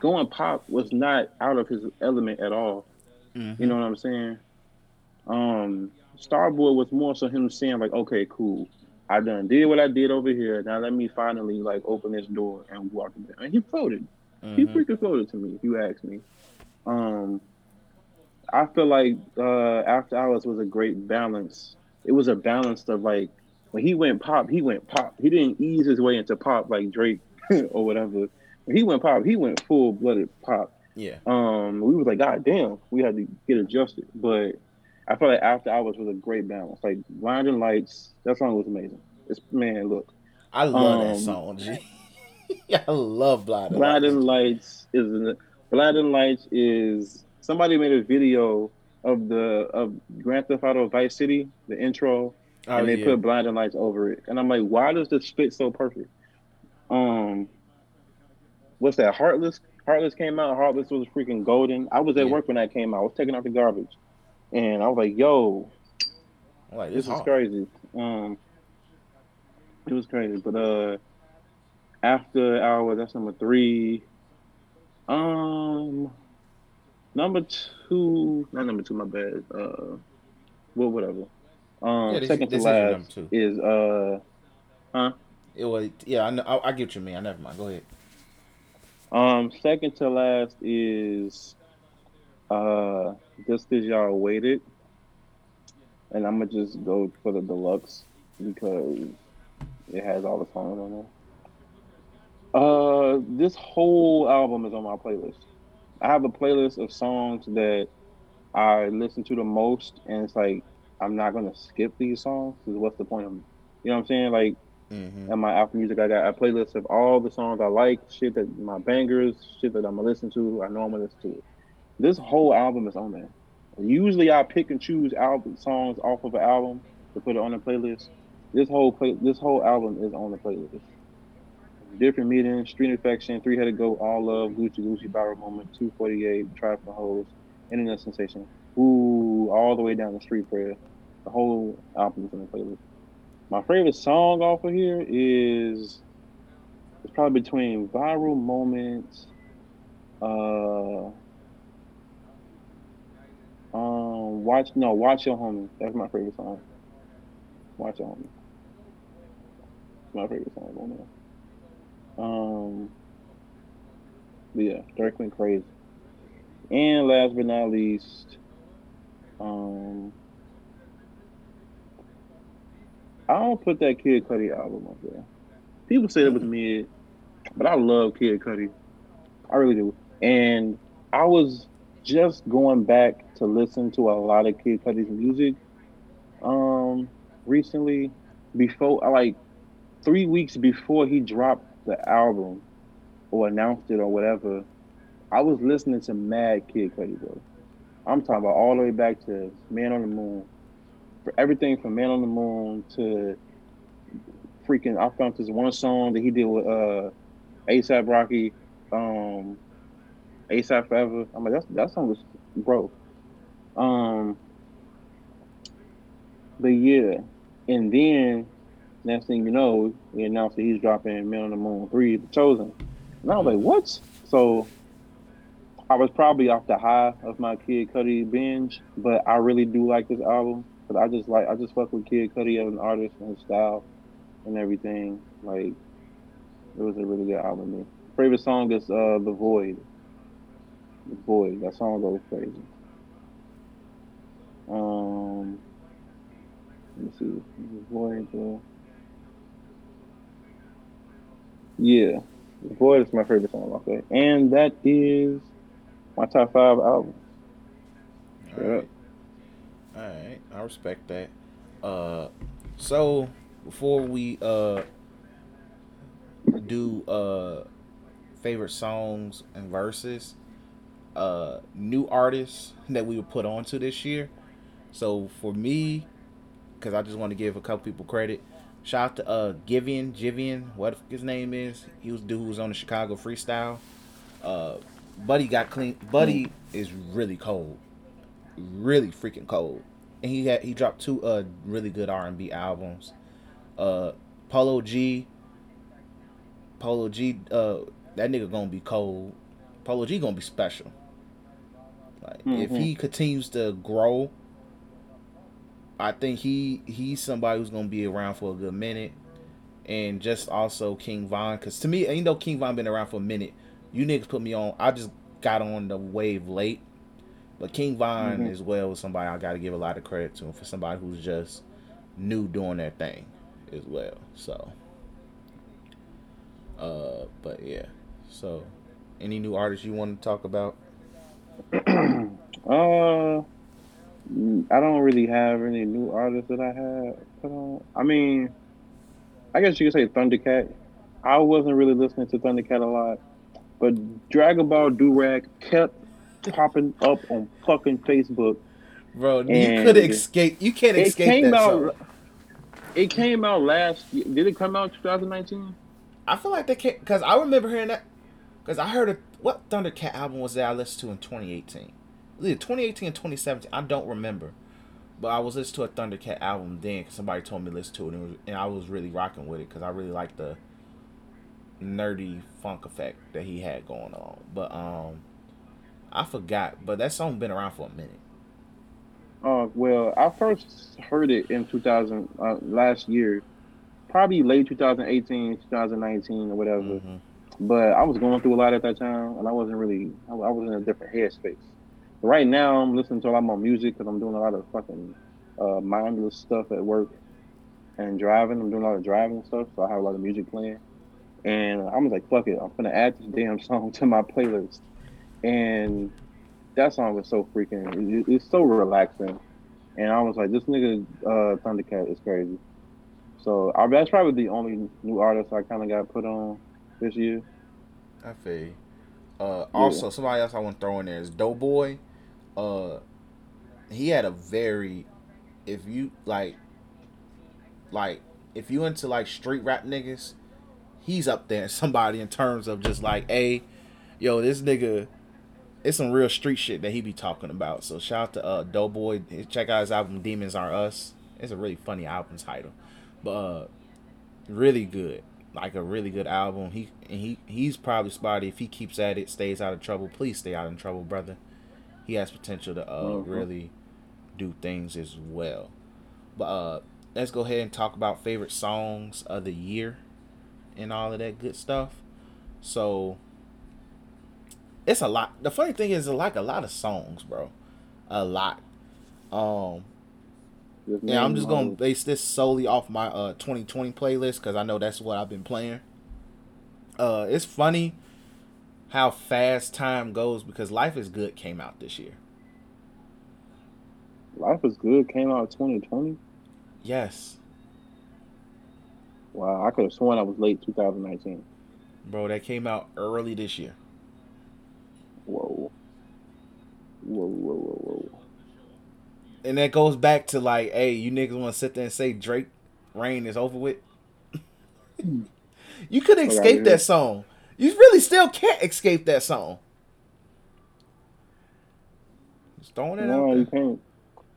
going pop was not out of his element at all. Mm-hmm. You know what I'm saying? Starboy was more so him saying, like, okay, cool. I done did what I did over here. Now let me finally, like, open this door and walk in there. And he floated. Mm-hmm. He freaking floated to me, if you ask me. I feel like After Hours was a great balance. It was a balance of, like, when he went pop, he went pop. He didn't ease his way into pop like Drake or whatever. When he went pop, he went full-blooded pop. Yeah. We was like, God damn, we had to get adjusted. But I felt like After Hours was a great balance. Like, Blinding Lights, that song was amazing. It's, man, look. I love that song, G. I love Blinding Lights. Blinding Lights is somebody made a video of Grand Theft Auto Vice City, the intro, and they put Blinding Lights over it. And I'm like, why does this fit so perfect? What's that? Heartless came out. Heartless was freaking golden. I was at work when that came out. I was taking out the garbage, and I was like, yo, like, this is crazy. It was crazy, but After Hours, that's number 3. Number 2, my bad. Whatever. Second to last is It was I get what you mean. Never mind. Go ahead. Second to last is Just As Y'all Waited, and I'm gonna just go for the deluxe because it has all the songs on there. This whole album is on my playlist. I have a playlist of songs that I listen to the most, and it's like, I'm not going to skip these songs, because what's the point of them? You know what I'm saying? Like, in my Apple Music, I got a playlist of all the songs I like, shit that my bangers, shit that I'm going to listen to, I know I'm going to listen to it. This whole album is on there. Usually I pick and choose songs off of an album to put it on the playlist. This whole album is on the playlist. Different Meetings, Street Infection, Three-Headed Goat, All Love, Gucci Gucci, Viral Moment, 248, Tribe for Hoes, Internet Sensation, ooh, all the way down the street prayer. The whole album is in the playlist. My favorite song off of here is, it's probably between Viral Moment, Watch Your Homie. That's my favorite song. Watch Your Homie. My favorite song on there. Yeah, Dirk went crazy. And last but not least, I don't put that Kid Cudi album up there. People say it was mid, but I love Kid Cudi. I really do. And I was just going back to listen to a lot of Kid Cudi's music recently, before, like 3 weeks before he dropped the album or announced it or whatever. I was listening to mad Kid Cudi, bro. I'm talking about all the way back to Man on the Moon. For everything from Man on the Moon to freaking, I found this one song that he did with A$AP Rocky, A$AP Forever. I'm like, that song was, bro. But yeah, and then next thing you know, he announced that he's dropping Men on the Moon 3, The Chosen. And I was like, what? So I was probably off the high of my Kid Cudi binge, but I really do like this album. But I just fuck with Kid Cudi as an artist and his style and everything. Like, it was a really good album to me. Favorite song is The Void. The Void. That song goes crazy. Let me see. The Void. Yeah. The Void is my favorite song. Okay. And that is my top 5 album. All right. I respect that. So before we do favorite songs and verses, new artists that we were put onto this year. So for me, because I just want to give a couple people credit, shout out to Givian, what his name is. He was the dude who was on the Chicago Freestyle. Buddy got clean. Buddy is really cold, really freaking cold, and he dropped 2 really good R&B albums. Polo G, that nigga gonna be cold. Polo G gonna be special. Like, if he continues to grow, I think he's somebody who's gonna be around for a good minute. And just also King Von, because to me, even though King Von been around for a minute, you niggas put me on. I just got on the wave late, but King Von as well is somebody I gotta give a lot of credit to, for somebody who's just new doing their thing as well. So, but yeah, so. Any new artists you want to talk about? I don't really have any new artists that I have put on. I mean, I guess you could say Thundercat. I wasn't really listening to Thundercat a lot, but Dragon Ball Durag kept popping up on fucking Facebook. Bro, you could escape. You can't escape that song. It came out last year. Did it come out in 2019? I feel like they can't, because I remember hearing that. Because I heard, what Thundercat album was that I listened to in 2018? Either 2018 and 2017, I don't remember. But I was listening to a Thundercat album then, because somebody told me to listen to it, and I was really rocking with it, because I really liked the nerdy funk effect that he had going on. But I forgot, but that song been around for a minute. Well, I first heard it in last year, probably late 2018, 2019, or whatever. Mm-hmm. But I was going through a lot at that time, and I was in a different headspace. Right now, I'm listening to a lot more music because I'm doing a lot of fucking mindless stuff at work and driving. I'm doing a lot of driving stuff, so I have a lot of music playing. And I was like, fuck it, I'm going to add this damn song to my playlist. And that song was so freaking, it's so relaxing. And I was like, this nigga Thundercat is crazy. So that's probably the only new artist I kind of got put on this year. I feel you. Also, somebody else I want to throw in there is Doughboy. He had a very, if you into like street rap niggas, he's up there. Somebody in terms of just like, hey, yo, this nigga, it's some real street shit that he be talking about. So shout out to Doughboy. Check out his album Demons Are Us. It's a really funny album title, but really good. Like a really good album. He's probably spotty. If he keeps at it, stays out of trouble. Please stay out of trouble, brother. He has potential to really do things as well. But let's go ahead and talk about favorite songs of the year and all of that good stuff. So it's a lot. The funny thing is, like, a lot of songs, bro. A lot. Yeah, I'm just going to base this solely off my 2020 playlist, because I know that's what I've been playing. It's funny how fast time goes, because Life is Good came out this year. Life is Good came out in 2020? Yes. Wow, I could have sworn I was late 2019. Bro, that came out early this year. Whoa. And that goes back to like, hey, you niggas want to sit there and say Drake reign is over with? You could escape that song. You really still can't escape that song. Just throwing it out there. You can't.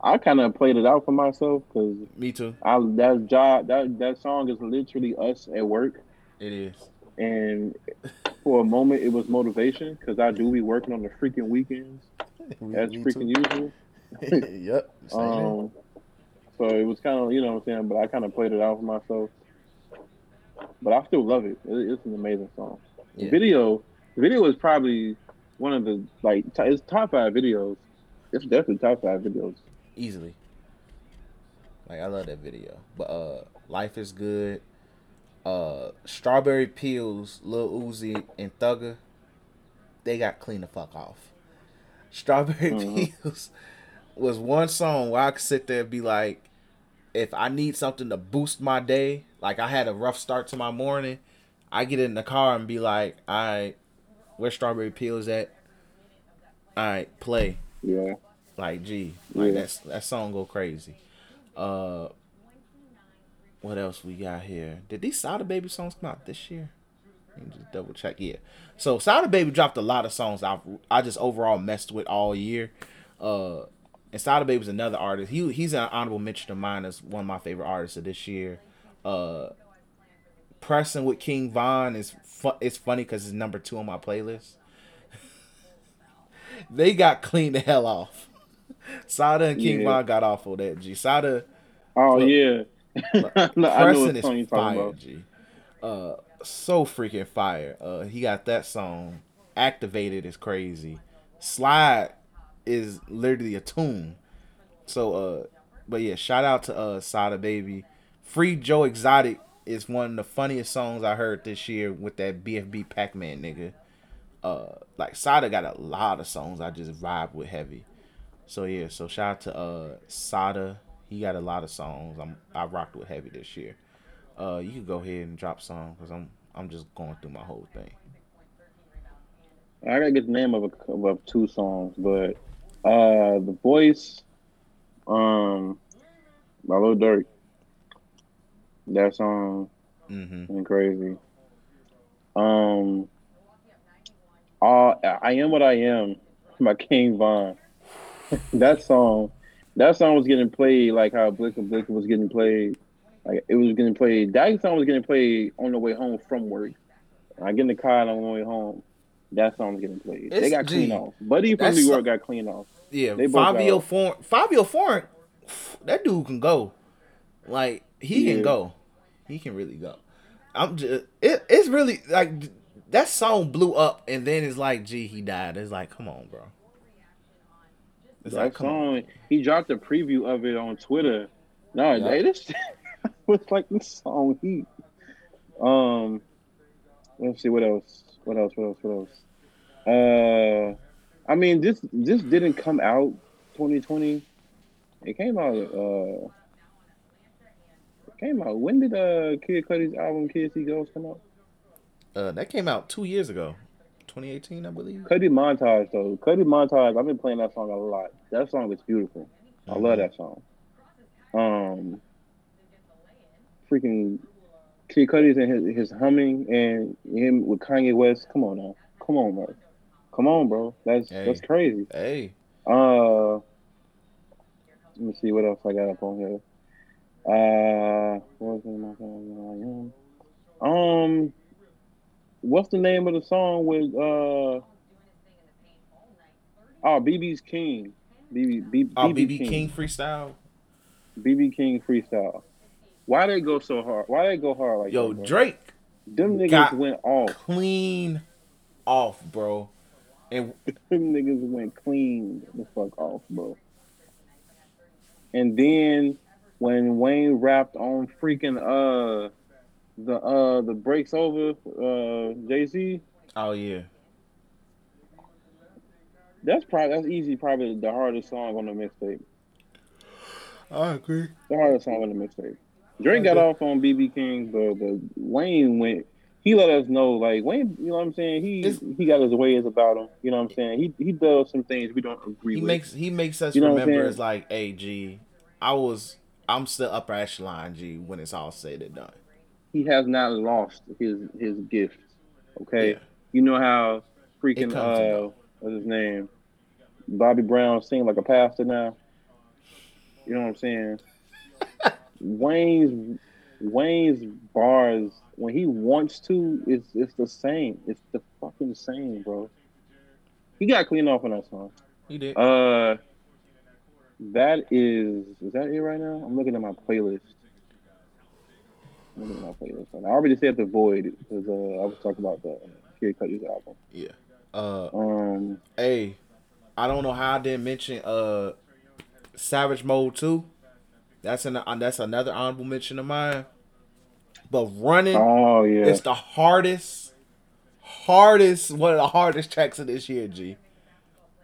I kind of played it out for myself, because me too. That song is literally us at work. It is. And for a moment, it was motivation, because I do be working on the freaking weekends. That's freaking usual. Yep. So it was kind of, you know what I'm saying, but I kind of played it out for myself. But I still love it. It's an amazing song. Yeah. The video is probably one of the, like, it's top five videos. It's definitely top five videos. Easily. Like, I love that video. But Life is Good. Strawberry Peels, Lil Uzi, and Thugger, they got clean the fuck off. Strawberry Peels was one song where I could sit there and be like, if I need something to boost my day, like I had a rough start to my morning, I get in the car and be like, all right, where Strawberry Peels at? All right, play. Yeah. Like, gee, like that song go crazy. What else we got here? Did these Sada Baby songs come out this year? Let me just double check. Yeah. So Sada Baby dropped a lot of songs I just overall messed with all year. And Sada Baby's another artist. He's an honorable mention of mine as one of my favorite artists of this year. Pressing with King Von is it's funny because it's number 2 on my playlist. They got cleaned the hell off. Sada and King Von got off on that, G. Sada. Oh, look, yeah. No, Pressing is fire, about. G. So freaking fire. He got that song. Activated is crazy. Slide is literally a tune. So, but yeah, shout out to Sada Baby. Free Joe Exotic is one of the funniest songs I heard this year with that BFB Pac-Man nigga. Like Sada got a lot of songs I just vibe with heavy. So yeah, so shout out to Sada. He got a lot of songs I rocked with heavy this year. You can go ahead and drop song because I'm just going through my whole thing. I gotta get the name of two songs, but The Voice, by Lil Durk. That song and crazy. I Am What I Am by King Von. That song was getting played like how Blick was getting played. Like it was getting played. That song was getting played on the way home from work. I get in the car and I'm on the way home. That song's getting played. They got clean off. Buddy from New York got clean off. Yeah, Fabio Foreign. That dude can go. Like he can go. He can really go. It's really like that song blew up, and then it's like, gee, he died. It's like, come on, bro. It's that like, song. He dropped a preview of it on Twitter. This was like this song heat. Let's see what else. What else? I mean, this didn't come out 2020. It came out. When did Kid Cudi's album Kids See Girls come out? That came out 2 years ago, 2018, I believe. Cudi Montage. I've been playing that song a lot. That song is beautiful. I love that song. Freaking. Kid Cudi's and his humming and him with Kanye West. Come on now. Come on, bro. That's crazy. Hey. Let me see what else I got up on here. What's the name of the song with BB's King. BB King Freestyle. BB King Freestyle. Why they go so hard? Why they go hard like that? Yo, Drake. Them niggas went off. Clean off, bro. And them niggas went clean the fuck off, bro. And then when Wayne rapped on freaking the Breaks Over Jay-Z. Oh yeah. That's probably the hardest song on the mixtape. I agree. The hardest song on the mixtape. Drake got off on BB King, but Wayne went. He let us know, like Wayne, you know what I'm saying. He got his ways about him, you know what I'm saying. He does some things we don't agree with. He makes us remember. It's like, hey, G, I'm still upper echelon, G, when it's all said and done. He has not lost his gift. Okay, yeah. You know how freaking what's his name, Bobby Brown, sing like a pastor now. You know what I'm saying. Wayne's bars when he wants to, it's the same. It's the fucking same, bro. He got clean off on that song. He did. Is that it right now? I'm looking at my playlist. I already said The Void because I was talking about the Kid Cudi's album. Yeah. Hey, I don't know how I didn't mention Savage Mode 2. That's another honorable mention of mine. But Running, it's the hardest, one of the hardest tracks of this year, G.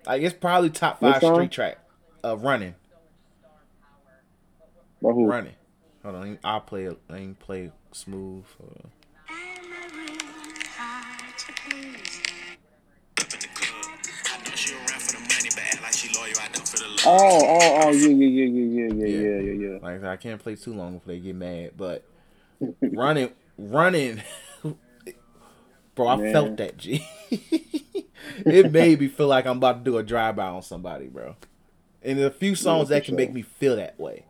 Like, it's probably top 5 street track of Running. By who? Running. Hold on, I can play smooth. Yeah. Like I can't play too long before they get mad, but running, bro, I felt that, G. It made me feel like I'm about to do a drive by on somebody, bro. And there's a few songs that can make me feel that way.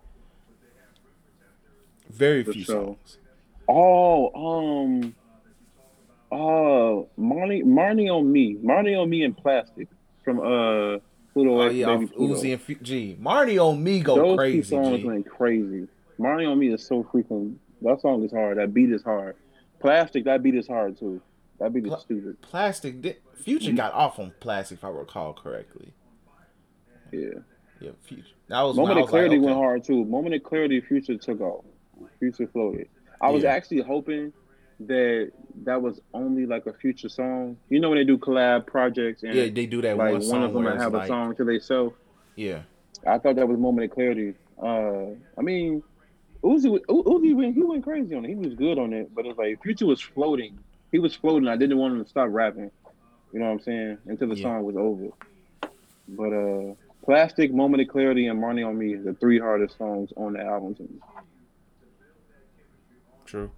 Very few songs. Marnie on Me and Plastic from Baby Uzi and G. Marnie on Me go those crazy. Those two songs went crazy. Marnie on Me is so freaking. That song is hard. That beat is hard. Plastic, that beat is hard too. That beat is stupid. Plastic. Future got off on Plastic, if I recall correctly. Yeah. Future. That was Moment of Clarity went hard too. Moment of Clarity, Future took off. Future floated. I was actually hoping that was only like a Future song. You know when they do collab projects and they do that like one song of them will have a song to themselves. Yeah, I thought that was Moment of Clarity. I mean, Uzi went crazy on it. He was good on it, but it's like Future was floating. He was floating. I didn't want him to stop rapping. You know what I'm saying? Until the song was over. But Plastic, Moment of Clarity, and Marnie on Me is the 3 hardest songs on the album to me. True.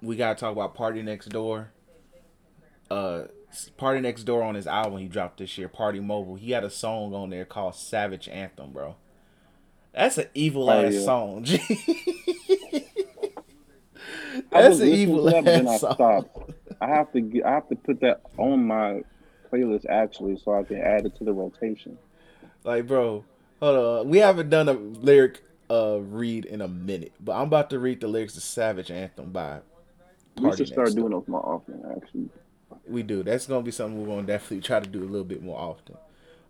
We gotta talk about Party Next Door. Party Next Door on his album he dropped this year, Party Mobile. He had a song on there called Savage Anthem, bro. That's an evil ass song. That's an evil ass song. I have to put that on my playlist actually, so I can add it to the rotation. Like, bro, hold on. We haven't done a lyric read in a minute, but I'm about to read the lyrics to Savage Anthem by Party. We should start doing those more often, actually. We do. That's gonna be something we're gonna definitely try to do a little bit more often.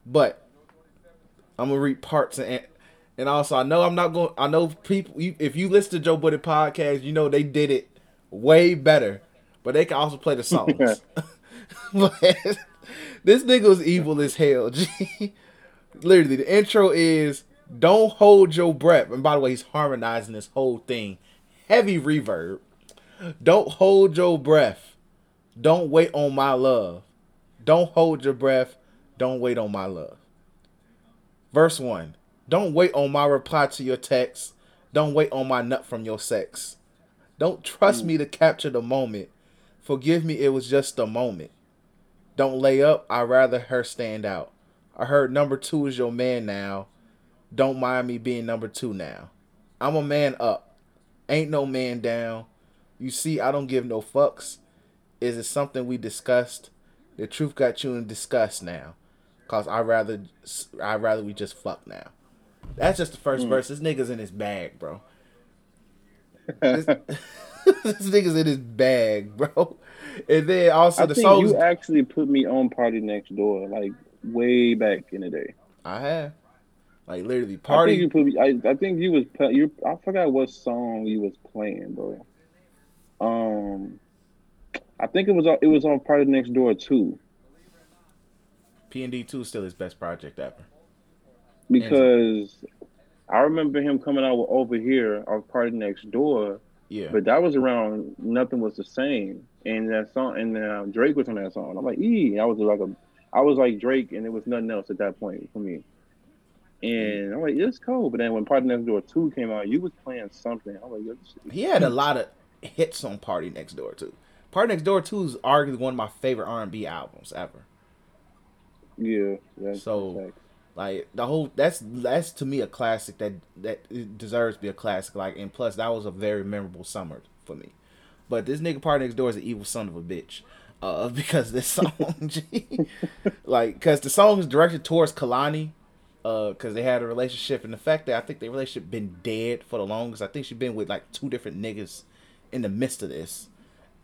But I'm gonna read parts and also I know people. If you listen to Joe Buddy podcast, you know they did it way better, but they can also play the songs. But this nigga was evil as hell, G. Literally, the intro is. Don't hold your breath. And by the way, he's harmonizing this whole thing. Heavy reverb. Don't hold your breath. Don't wait on my love. Don't hold your breath. Don't wait on my love. Verse 1. Don't wait on my reply to your text. Don't wait on my nut from your sex. Don't trust me to capture the moment. Forgive me, it was just a moment. Don't lay up. I'd rather her stand out. I heard number 2 is your man now. Don't mind me being number 2 now. I'm a man up. Ain't no man down. You see, I don't give no fucks. Is it something we discussed? The truth got you in disgust now. Cause I'd rather we just fuck now. That's just the first verse. This nigga's in his bag, bro. This nigga's in his bag, bro. And then also you actually put me on Party Next Door, like way back in the day. I have. Like literally, Party. I forgot what song you was playing, bro. I think it was on Party Next Door too. PND 2 is still his best project ever. Because I remember him coming out with Over Here on Party Next Door. Yeah. But that was around Nothing Was the Same, and that song, and Drake was on that song. I'm like, I was like Drake, and there was nothing else at that point for me. And I'm like, it's cool. But then when Party Next Door 2 came out, you was playing something. I'm like, he had a lot of hits on Party Next Door 2. Party Next Door 2 is arguably one of my favorite R&B albums ever. Yeah. That's to me a classic that deserves to be a classic. Like, and plus that was a very memorable summer for me. But this nigga Party Next Door is an evil son of a bitch. Because this song, like, because the song is directed towards Kalani. because they had a relationship, and the fact that I think their relationship been dead for the longest. I think she been with like 2 different niggas in the midst of this,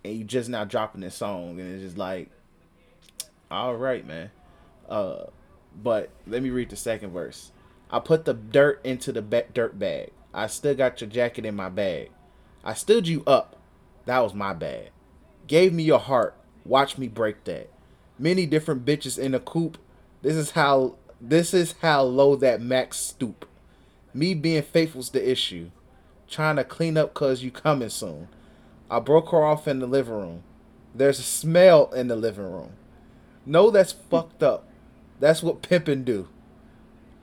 and you just now dropping this song, and it's just like, all right, man. But let me read the second verse. I put the dirt into the dirt bag. I still got your jacket in my bag. I stood you up. That was my bad. Gave me your heart. Watch me break that. Many different bitches in a coupe. This is how low that max stoop. Me being faithful's the issue. Trying to clean up cause you coming soon. I broke her off in the living room. There's a smell in the living room. No, that's fucked up. That's what pimpin' do.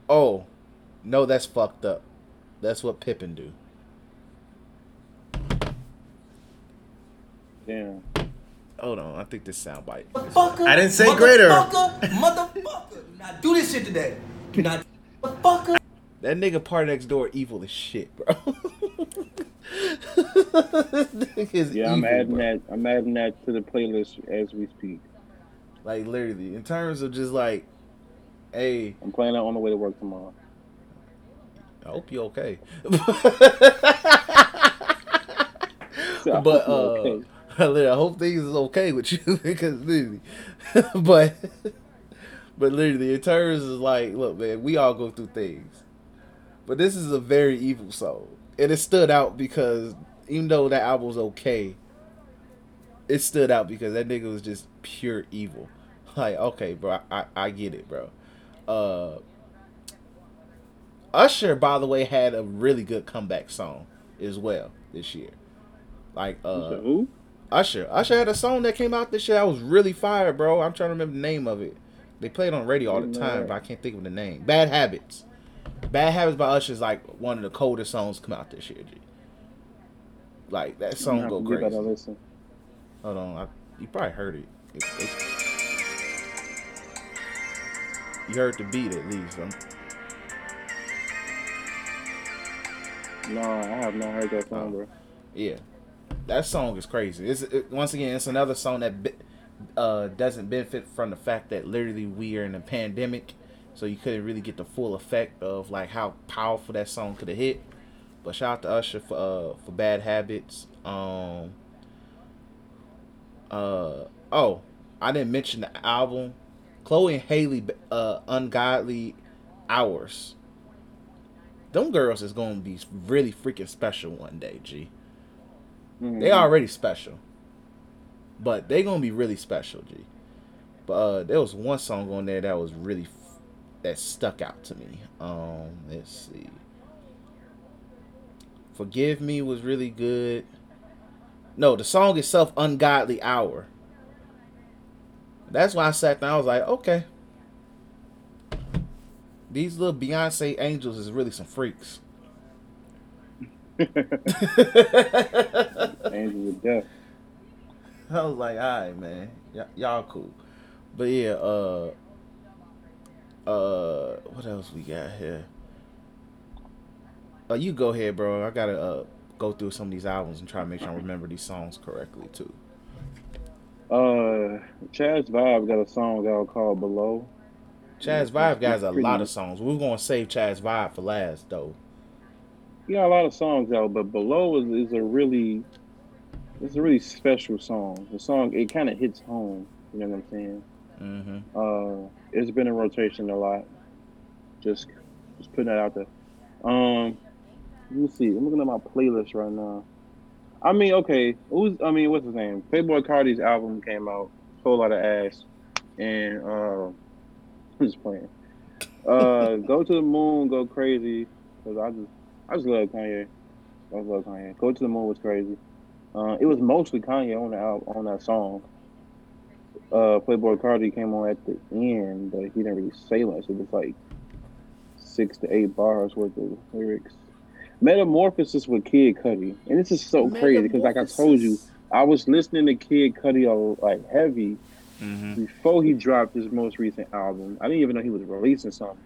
Oh, no, that's fucked up. That's what pimpin' do. Damn. Hold on, I think this soundbite. I didn't say greater. Motherfucker. Do not do this shit today. Do not. Motherfucker. That nigga party next door evil as shit, bro. I'm adding that to the playlist as we speak. Like, literally, in terms of just like, hey, I'm playing that on the way to work tomorrow. I hope you're okay. But I hope things is okay with you, because literally, but literally, in terms of like, look, man, we all go through things, but this is a very evil soul, and it stood out because even though that album was okay, it stood out because that nigga was just pure evil. Like, okay, bro, I get it, bro. Usher, by the way, had a really good comeback song as well this year. Like, who? Usher had a song that came out this year that was really fire, bro. I'm trying to remember the name of it. They play it on radio all the time, but I can't think of the name. Bad Habits. Bad Habits by Usher is like one of the coldest songs come out this year, G. Like, that song go crazy. Hold on, you probably heard it. You heard the beat at least. No, I have not heard that song, bro. Yeah, that song is crazy. It's another song that doesn't benefit from the fact that literally we are in a pandemic, so you couldn't really get the full effect of like how powerful that song could have hit. But shout out to Usher for Bad Habits. I didn't mention the album. Chloe and Haley, Ungodly Hours. Them girls is gonna be really freaking special one day, G. Mm-hmm. They already special, but they gonna be really special, G. But there was one song on there that was really that stuck out to me. Let's see. Forgive Me was really good. No, the song itself, Ungodly Hour. That's why I sat down. I was like, okay. These little Beyonce angels is really some freaks. Angels of death. I was like, all right, man. Y'all cool. But yeah, what else we got here? You go ahead, bro. I got to go through some of these albums and try to make sure I remember these songs correctly, too. Chaz Vibe got a song out called Below. Chaz Vibe got a lot of songs. We're going to save Chaz Vibe for last, though. He got a lot of songs out, but Below is a really special song. The song, it kind of hits home, you know what I'm saying? Mm-hmm. It's been in rotation a lot. Just putting that out there. Let me see. I'm looking at my playlist right now. I mean, okay. What's his name? Playboi Carti's album came out. Whole lot of ass. And I'm just playing. Go to the Moon, Go Crazy. Cause I just love Kanye. I love Kanye. Go to the Moon was crazy. It was mostly Kanye on that song. Playboi Carti came on at the end, but he didn't really say much. It was like 6 to 8 bars worth of lyrics. Metamorphosis with Kid Cudi, and this is so crazy because, like I told you, I was listening to Kid Cudi like heavy before he dropped his most recent album. I didn't even know he was releasing something.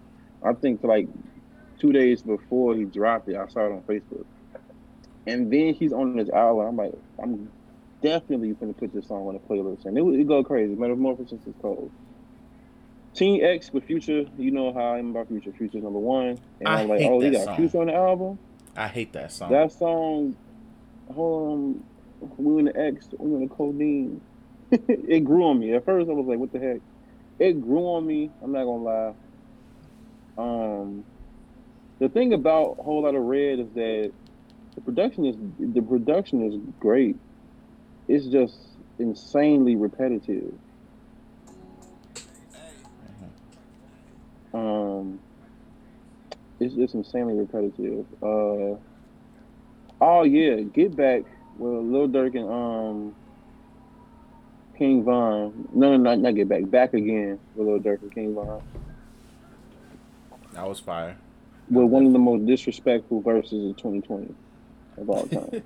I think like 2 days before he dropped it, I saw it on Facebook, and then he's on this album. I'm like, I'm definitely gonna put this song on the playlist, and it go crazy. Metamorphosis is cold. Teen X with Future, you know how I am about Future. Future's number one. And I'm like, oh, they got Future on the album? I hate that song. That song, we in the X, we in the codeine. It grew on me. At first, I was like, what the heck? It grew on me. I'm not going to lie. The thing about Whole Lotta Red is that the production is great. It's just insanely repetitive. It's insanely repetitive. Get Back with Lil Durk and King Von. No, not Get Back. Back Again with Lil Durk and King Von. That was fire. With one of the most disrespectful verses of 2020 of all time.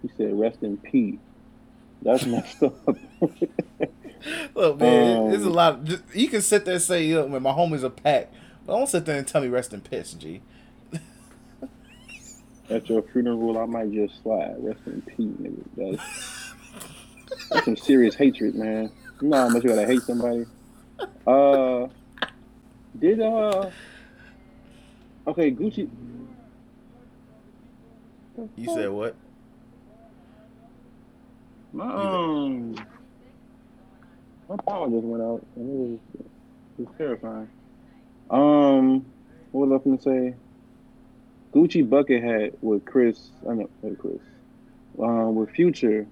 He said, "Rest in peace." That's messed up. Look, man, there's a lot. You can sit there and say, "Yo, man, my homies are packed," but don't sit there and tell me "rest in piss," G. At your funeral, I might just slide. Rest in peace, nigga. That's some serious hatred, man. You know how much you gotta hate somebody. Gucci. You said what? My power just went out, and it was terrifying. What was I gonna say? Gucci bucket hat with Chris. With Future,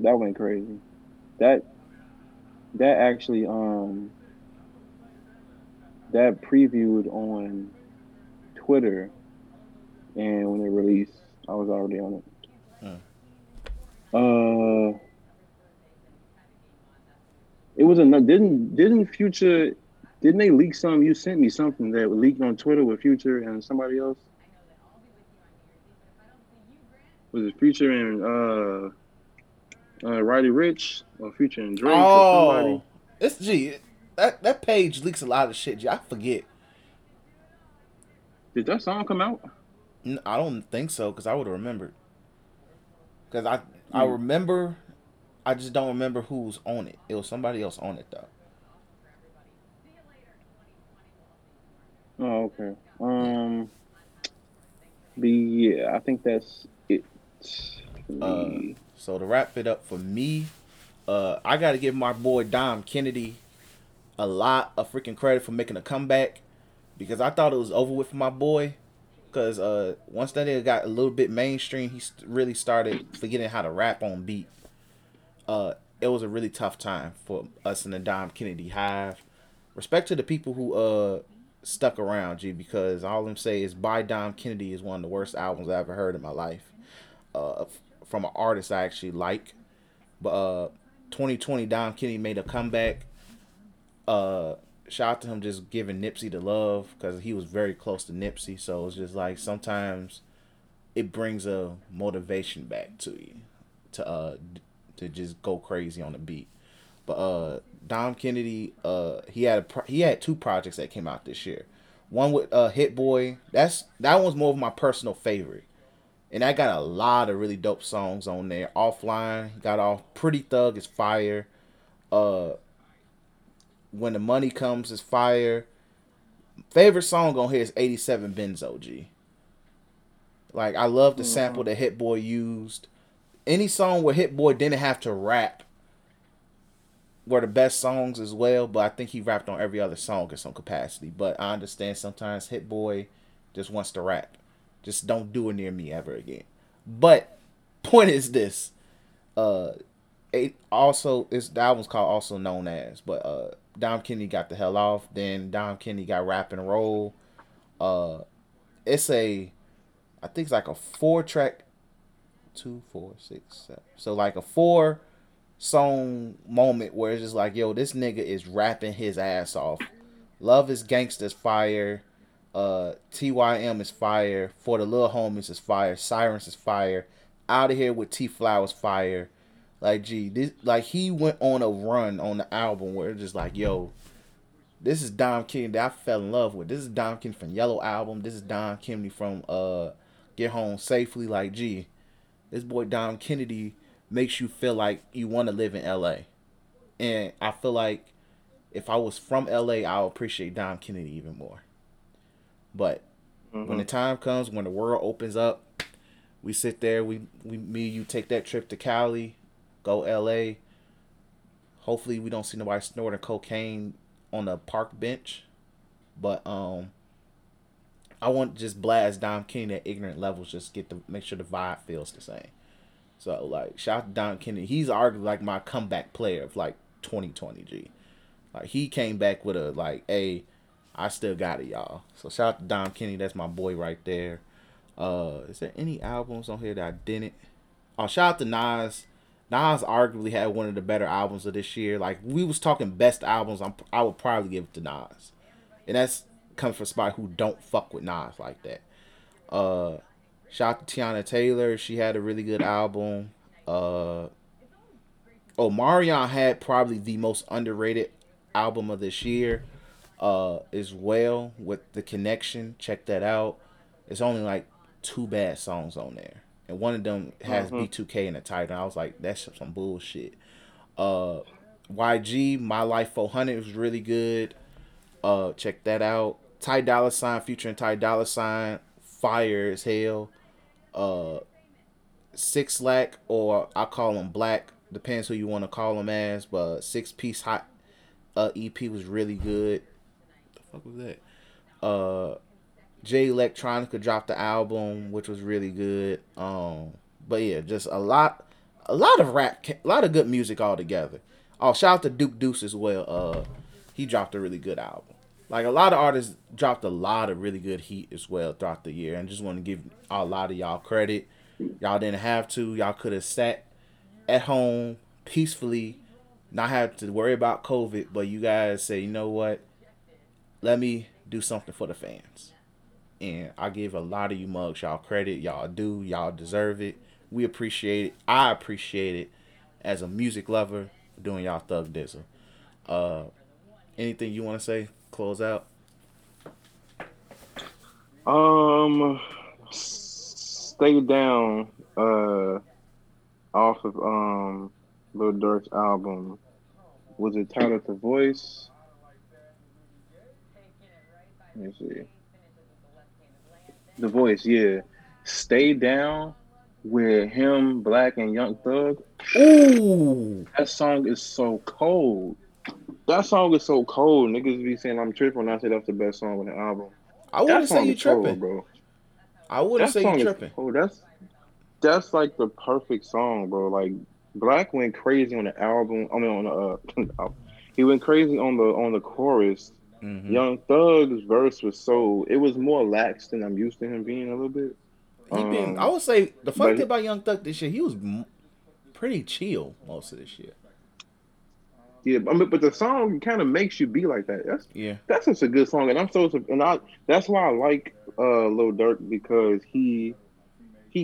that went crazy. That actually that previewed on Twitter, and when it released, I was already on it. It was another. Didn't Future? Didn't they leak some? You sent me something that leaked on Twitter with Future and somebody else. Was it Future and Roddy Ricch or Future and Drake? Oh, or somebody? It's G. That page leaks a lot of shit. G, I forget. Did that song come out? No, I don't think so, because I would have remembered. Because I remember. I just don't remember who was on it. It was somebody else on it, though. Oh, okay. I think that's it. So to wrap it up for me, I got to give my boy Dom Kennedy a lot of freaking credit for making a comeback, because I thought it was over with for my boy. Because once that nigga got a little bit mainstream, he really started forgetting how to rap on beat. It was a really tough time for us in the Dom Kennedy hive. Respect to the people who stuck around, G, because all I'm saying is By Dom Kennedy is one of the worst albums I ever heard in my life. From an artist I actually like. But 2020 Dom Kennedy made a comeback. Shout out to him just giving Nipsey the love, because he was very close to Nipsey. So it's just like sometimes it brings a motivation back to you to just go crazy on the beat. But Dom Kennedy, he had two projects that came out this year. One with Hit Boy. That one's more of my personal favorite, and I got a lot of really dope songs on there. Offline got off. Pretty Thug is fire. When the Money Comes is fire. Favorite song on here is 87 Benzo, G. Like, I love the sample that Hit Boy used. Any song where Hit Boy didn't have to rap were the best songs as well, but I think he rapped on every other song in some capacity. But I understand sometimes Hit Boy just wants to rap. Just don't do it near me ever again. But point is this. The album's called Also Known As, but Dom Kennedy got The Hell Off. Then Dom Kennedy got Rap and Roll. I think it's like a 4-track 2, 4, 6, 7. So like a 4-song moment where it's just like, yo, this nigga is rapping his ass off. Love Is Gangsta's fire. TYM is fire. For the Little Homies is fire. Sirens is fire. Out of Here with T Flowers fire. Like, G, this, like, he went on a run on the album where it's just like, yo, this is Dom Kennedy that I fell in love with. This is Dom Kennedy from Yellow Album. This is Dom Kennedy from Get Home Safely. Like, G, this boy Dom Kennedy makes you feel like you want to live in LA. And I feel like if I was from LA, I'll appreciate Dom Kennedy even more. But when the time comes, when the world opens up, we sit there, me and you take that trip to Cali, go LA. Hopefully we don't see nobody snorting cocaine on a park bench. But I want to just blast Dom Kennedy at ignorant levels, just make sure the vibe feels the same. So, like, shout out to Dom Kennedy. He's arguably, like, my comeback player of, like, 2020, G. Like, he came back with a, like, hey, I still got it, y'all. So, shout out to Dom Kennedy. That's my boy right there. Is there any albums on here that I didn't? Oh, shout out to Nas. Nas arguably had one of the better albums of this year. Like, we was talking best albums, I would probably give it to Nas. And that's comes from somebody who don't fuck with Nas like that. Shout out to Tiana Taylor. She had a really good album. Omarion had probably the most underrated album of this year as well, with The Connection. Check that out. It's only like 2 bad songs on there. And one of them has B2K in the title. I was like, that's some bullshit. YG, My Life 400 was really good. Check that out. Ty Dolla $ign, featuring Ty Dolla $ign. Fire as hell. 6LACK, or I call him Black, depends who you want to call him as, but 6-piece hot EP was really good. What the fuck was that? J Electronica dropped the album, which was really good. But yeah, just a lot of rap, a lot of good music all together. Oh, shout out to Duke Deuce as well. He dropped a really good album. Like, a lot of artists dropped a lot of really good heat as well throughout the year. And just want to give a lot of y'all credit. Y'all didn't have to. Y'all could have sat at home peacefully, not have to worry about COVID. But you guys say, you know what? Let me do something for the fans. And I give a lot of you mugs y'all credit. Y'all do. Y'all deserve it. We appreciate it. I appreciate it as a music lover doing y'all Thug Dizzle. Anything you want to say? Close out. Stay Down. Off of Lil Durk's album. Was it titled The Voice? Let me see. The Voice, yeah. Stay Down with him, Black, and Young Thug. Ooh, that song is so cold. That song is so cold. Niggas be saying I'm tripping when I say that's the best song on the album. I wouldn't say you tripping, cold, bro. I wouldn't say you tripping. Oh, that's like the perfect song, bro. Like, Black went crazy on the album. I mean, he went crazy on the chorus. Mm-hmm. Young Thug's verse was it was more lax than I'm used to him being a little bit. I would say the funny thing about Young Thug this year, he was pretty chill most of this year. Yeah, but the song kind of makes you be like that. That's such a good song, and that's why I like Lil Durk, because he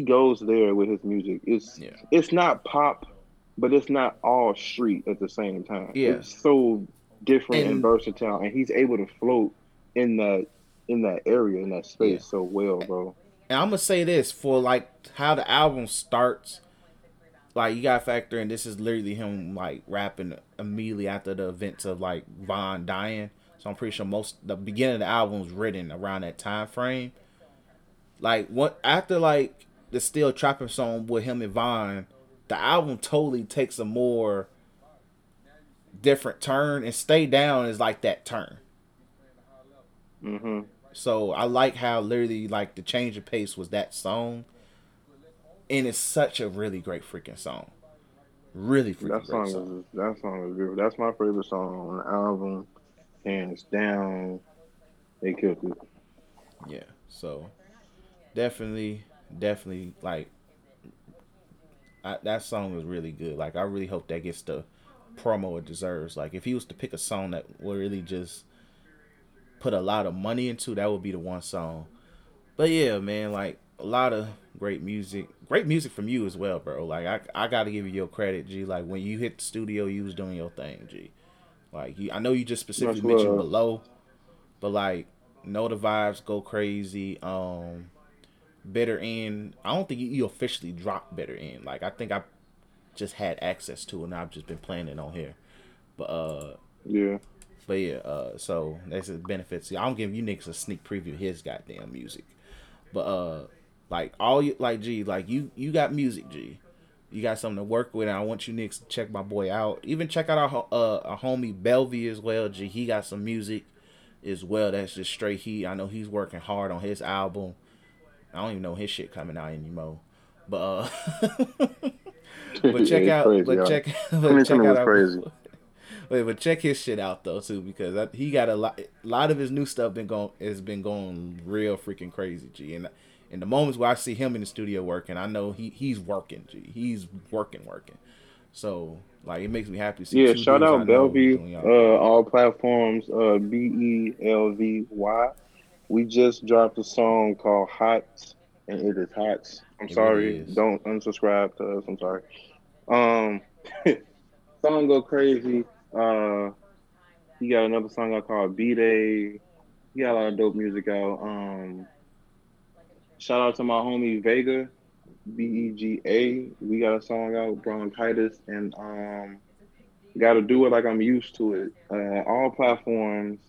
goes there with his music. It's not pop, but it's not all street at the same time. Yeah. It's so different and versatile, and he's able to float in that area, in that space so well, bro. And I'm gonna say this, for like how the album starts. Like, you gotta factor in, this is literally him, like, rapping immediately after the events of, like, Von dying. So I'm pretty sure the beginning of the album was written around that time frame. Like, after, like, the Still Trapping song with him and Von, the album totally takes a more different turn, and Stay Down is, like, that turn. Mm-hmm. So I like how literally, like, the change of pace was that song. And it's such a really great freaking song. Really freaking great song. That song is beautiful. That's my favorite song on the album. Hands down. They killed it. Yeah. So, definitely, like, that song was really good. Like, I really hope that gets the promo it deserves. Like, if he was to pick a song that would really just put a lot of money into, that would be the one song. But, yeah, man, like, a lot of great music from you as well, bro. Like, I gotta give you your credit, G. Like, when you hit the studio, you was doing your thing, G. Like, I know you just specifically mentioned Below, but like, Know the Vibes, Go Crazy, Bitter End. I don't think you officially dropped Bitter End. Like, I think I just had access to it, and I've just been playing it on here. But so that's his benefits. I'm giving you niggas a sneak preview of his goddamn music. But like all you like, G, like you got music, G. You got something to work with, and I want you niggas to check my boy out. Even check out our homie Belvy as well, G. He got some music as well. That's just straight heat. I know he's working hard on his album. I don't even know his shit coming out anymore. But check his shit out though too, because he got a lot of his new stuff has been going real freaking crazy, G. And the moments where I see him in the studio working, I know he's working, G. He's working. So like it makes me happy to see. Yeah, shout out Belvy, all platforms, Belvy. We just dropped a song called Hots, and it is Hots. Don't unsubscribe to us. I'm sorry. Song go crazy. He got another song I call B-Day. He got a lot of dope music out. Shout out to my homie Vega, Bega. We got a song out, Bronchitis, and Gotta Do It Like I'm Used to It. All platforms.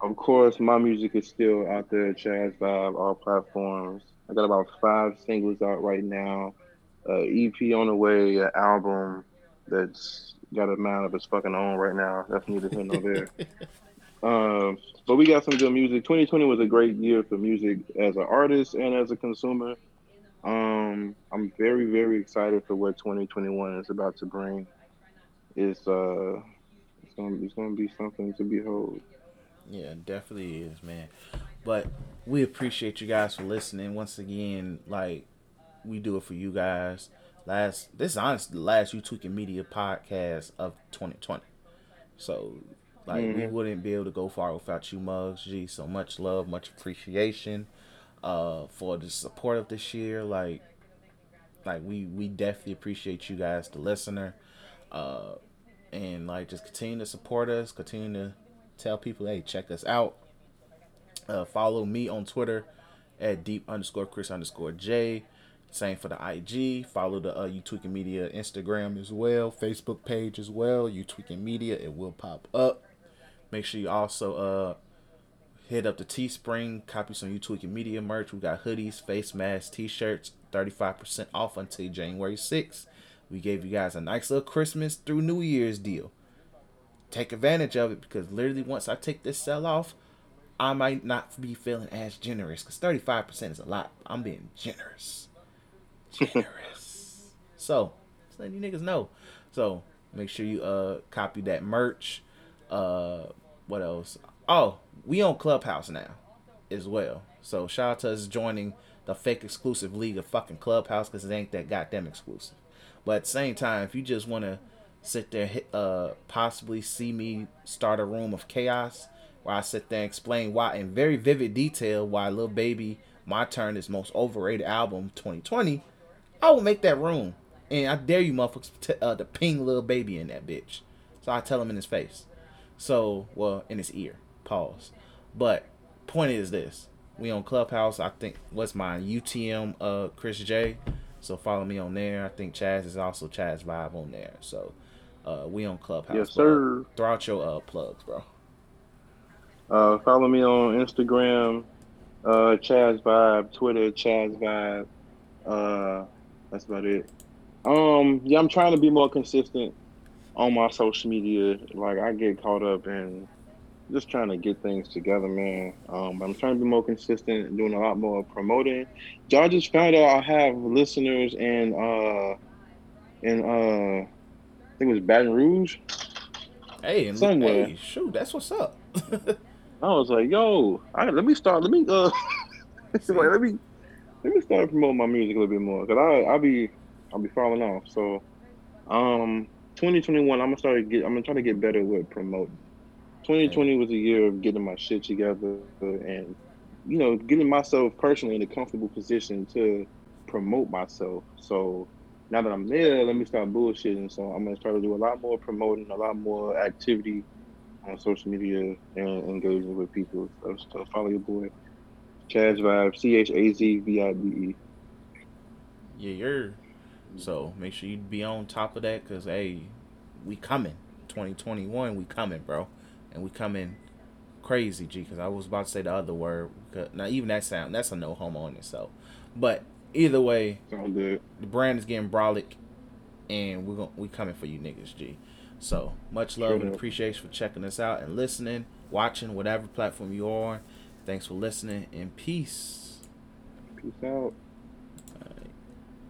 Of course, my music is still out there, Chaz Vibe, all platforms. I got about 5 singles out right now. EP on the way, an album that's got a mind of its fucking own right now. That's neither here nor there. But we got some good music. 2020 was a great year for music as an artist and as a consumer. I'm very, very excited for what 2021 is about to bring. It's gonna be something to behold. Yeah, definitely is, man. But we appreciate you guys for listening. Once again, like, we do it for you guys. This is honestly the last You Tweaking Media podcast of 2020. So, like, we wouldn't be able to go far without you mugs, G. So much love, much appreciation for the support of this year. Like we definitely appreciate you guys, the listener. And, like, just continue to support us, continue to tell people, hey, check us out. Follow me on Twitter at deep_Chris_J. Same for the IG. Follow the You Tweaking Media Instagram as well, Facebook page as well. You Tweaking Media, it will pop up. Make sure you also hit up the Teespring, copy some You Tweaking Media merch. We got hoodies, face masks, t-shirts, 35% off until January 6th. We gave you guys a nice little Christmas through New Year's deal. Take advantage of it, because literally once I take this sell off, I might not be feeling as generous, because 35% is a lot. I'm being generous. So just letting you niggas know. So make sure you copy that merch. What else? Oh, we on Clubhouse now as well, so shout out to us joining the fake exclusive league of fucking Clubhouse, because it ain't that goddamn exclusive. But at the same time, if you just want to sit there, possibly see me start a room of chaos where I sit there and explain why in very vivid detail why Lil Baby, My Turn, is most overrated album 2020, I will make that room, and I dare you motherfuckers to ping Lil Baby in that bitch. So I tell him in his face, in his ear, pause. But point is this, we on Clubhouse. I think what's mine, UTM Chris J, so follow me on there. I think Chaz is also Chaz Vibe on there, so we on Clubhouse. Yes, sir. Throw out your plugs, bro. Follow me on Instagram, Chaz Vibe, Twitter, Chaz Vibe. That's about it. I'm trying to be more consistent on my social media. Like, I get caught up in just trying to get things together, man. I'm trying to be more consistent, doing a lot more promoting. Y'all just found out I have listeners in I think it was Baton Rouge. Hey, somewhere. Hey, shoot, that's what's up. I was like, yo, let me start promoting my music a little bit more, because I'll be falling off. So 2021, I'm gonna try to get better with promoting. 2020 was a year of getting my shit together and, you know, getting myself personally in a comfortable position to promote myself. So now that I'm there, let me start bullshitting. So I'm going to try to do a lot more promoting, a lot more activity on social media and engaging with people. So follow your boy, Chaz Vibe, ChazVibe. Yeah. So make sure you be on top of that, because, hey, we coming. 2021, we coming, bro. And we coming crazy, G, because I was about to say the other word. Now, even that sound, that's a no homo in itself. But either way, the brand is getting brolic, and we coming for you niggas, G. So, much love and appreciation for checking us out and listening, watching, whatever platform you're on. Thanks for listening, and peace. Peace out.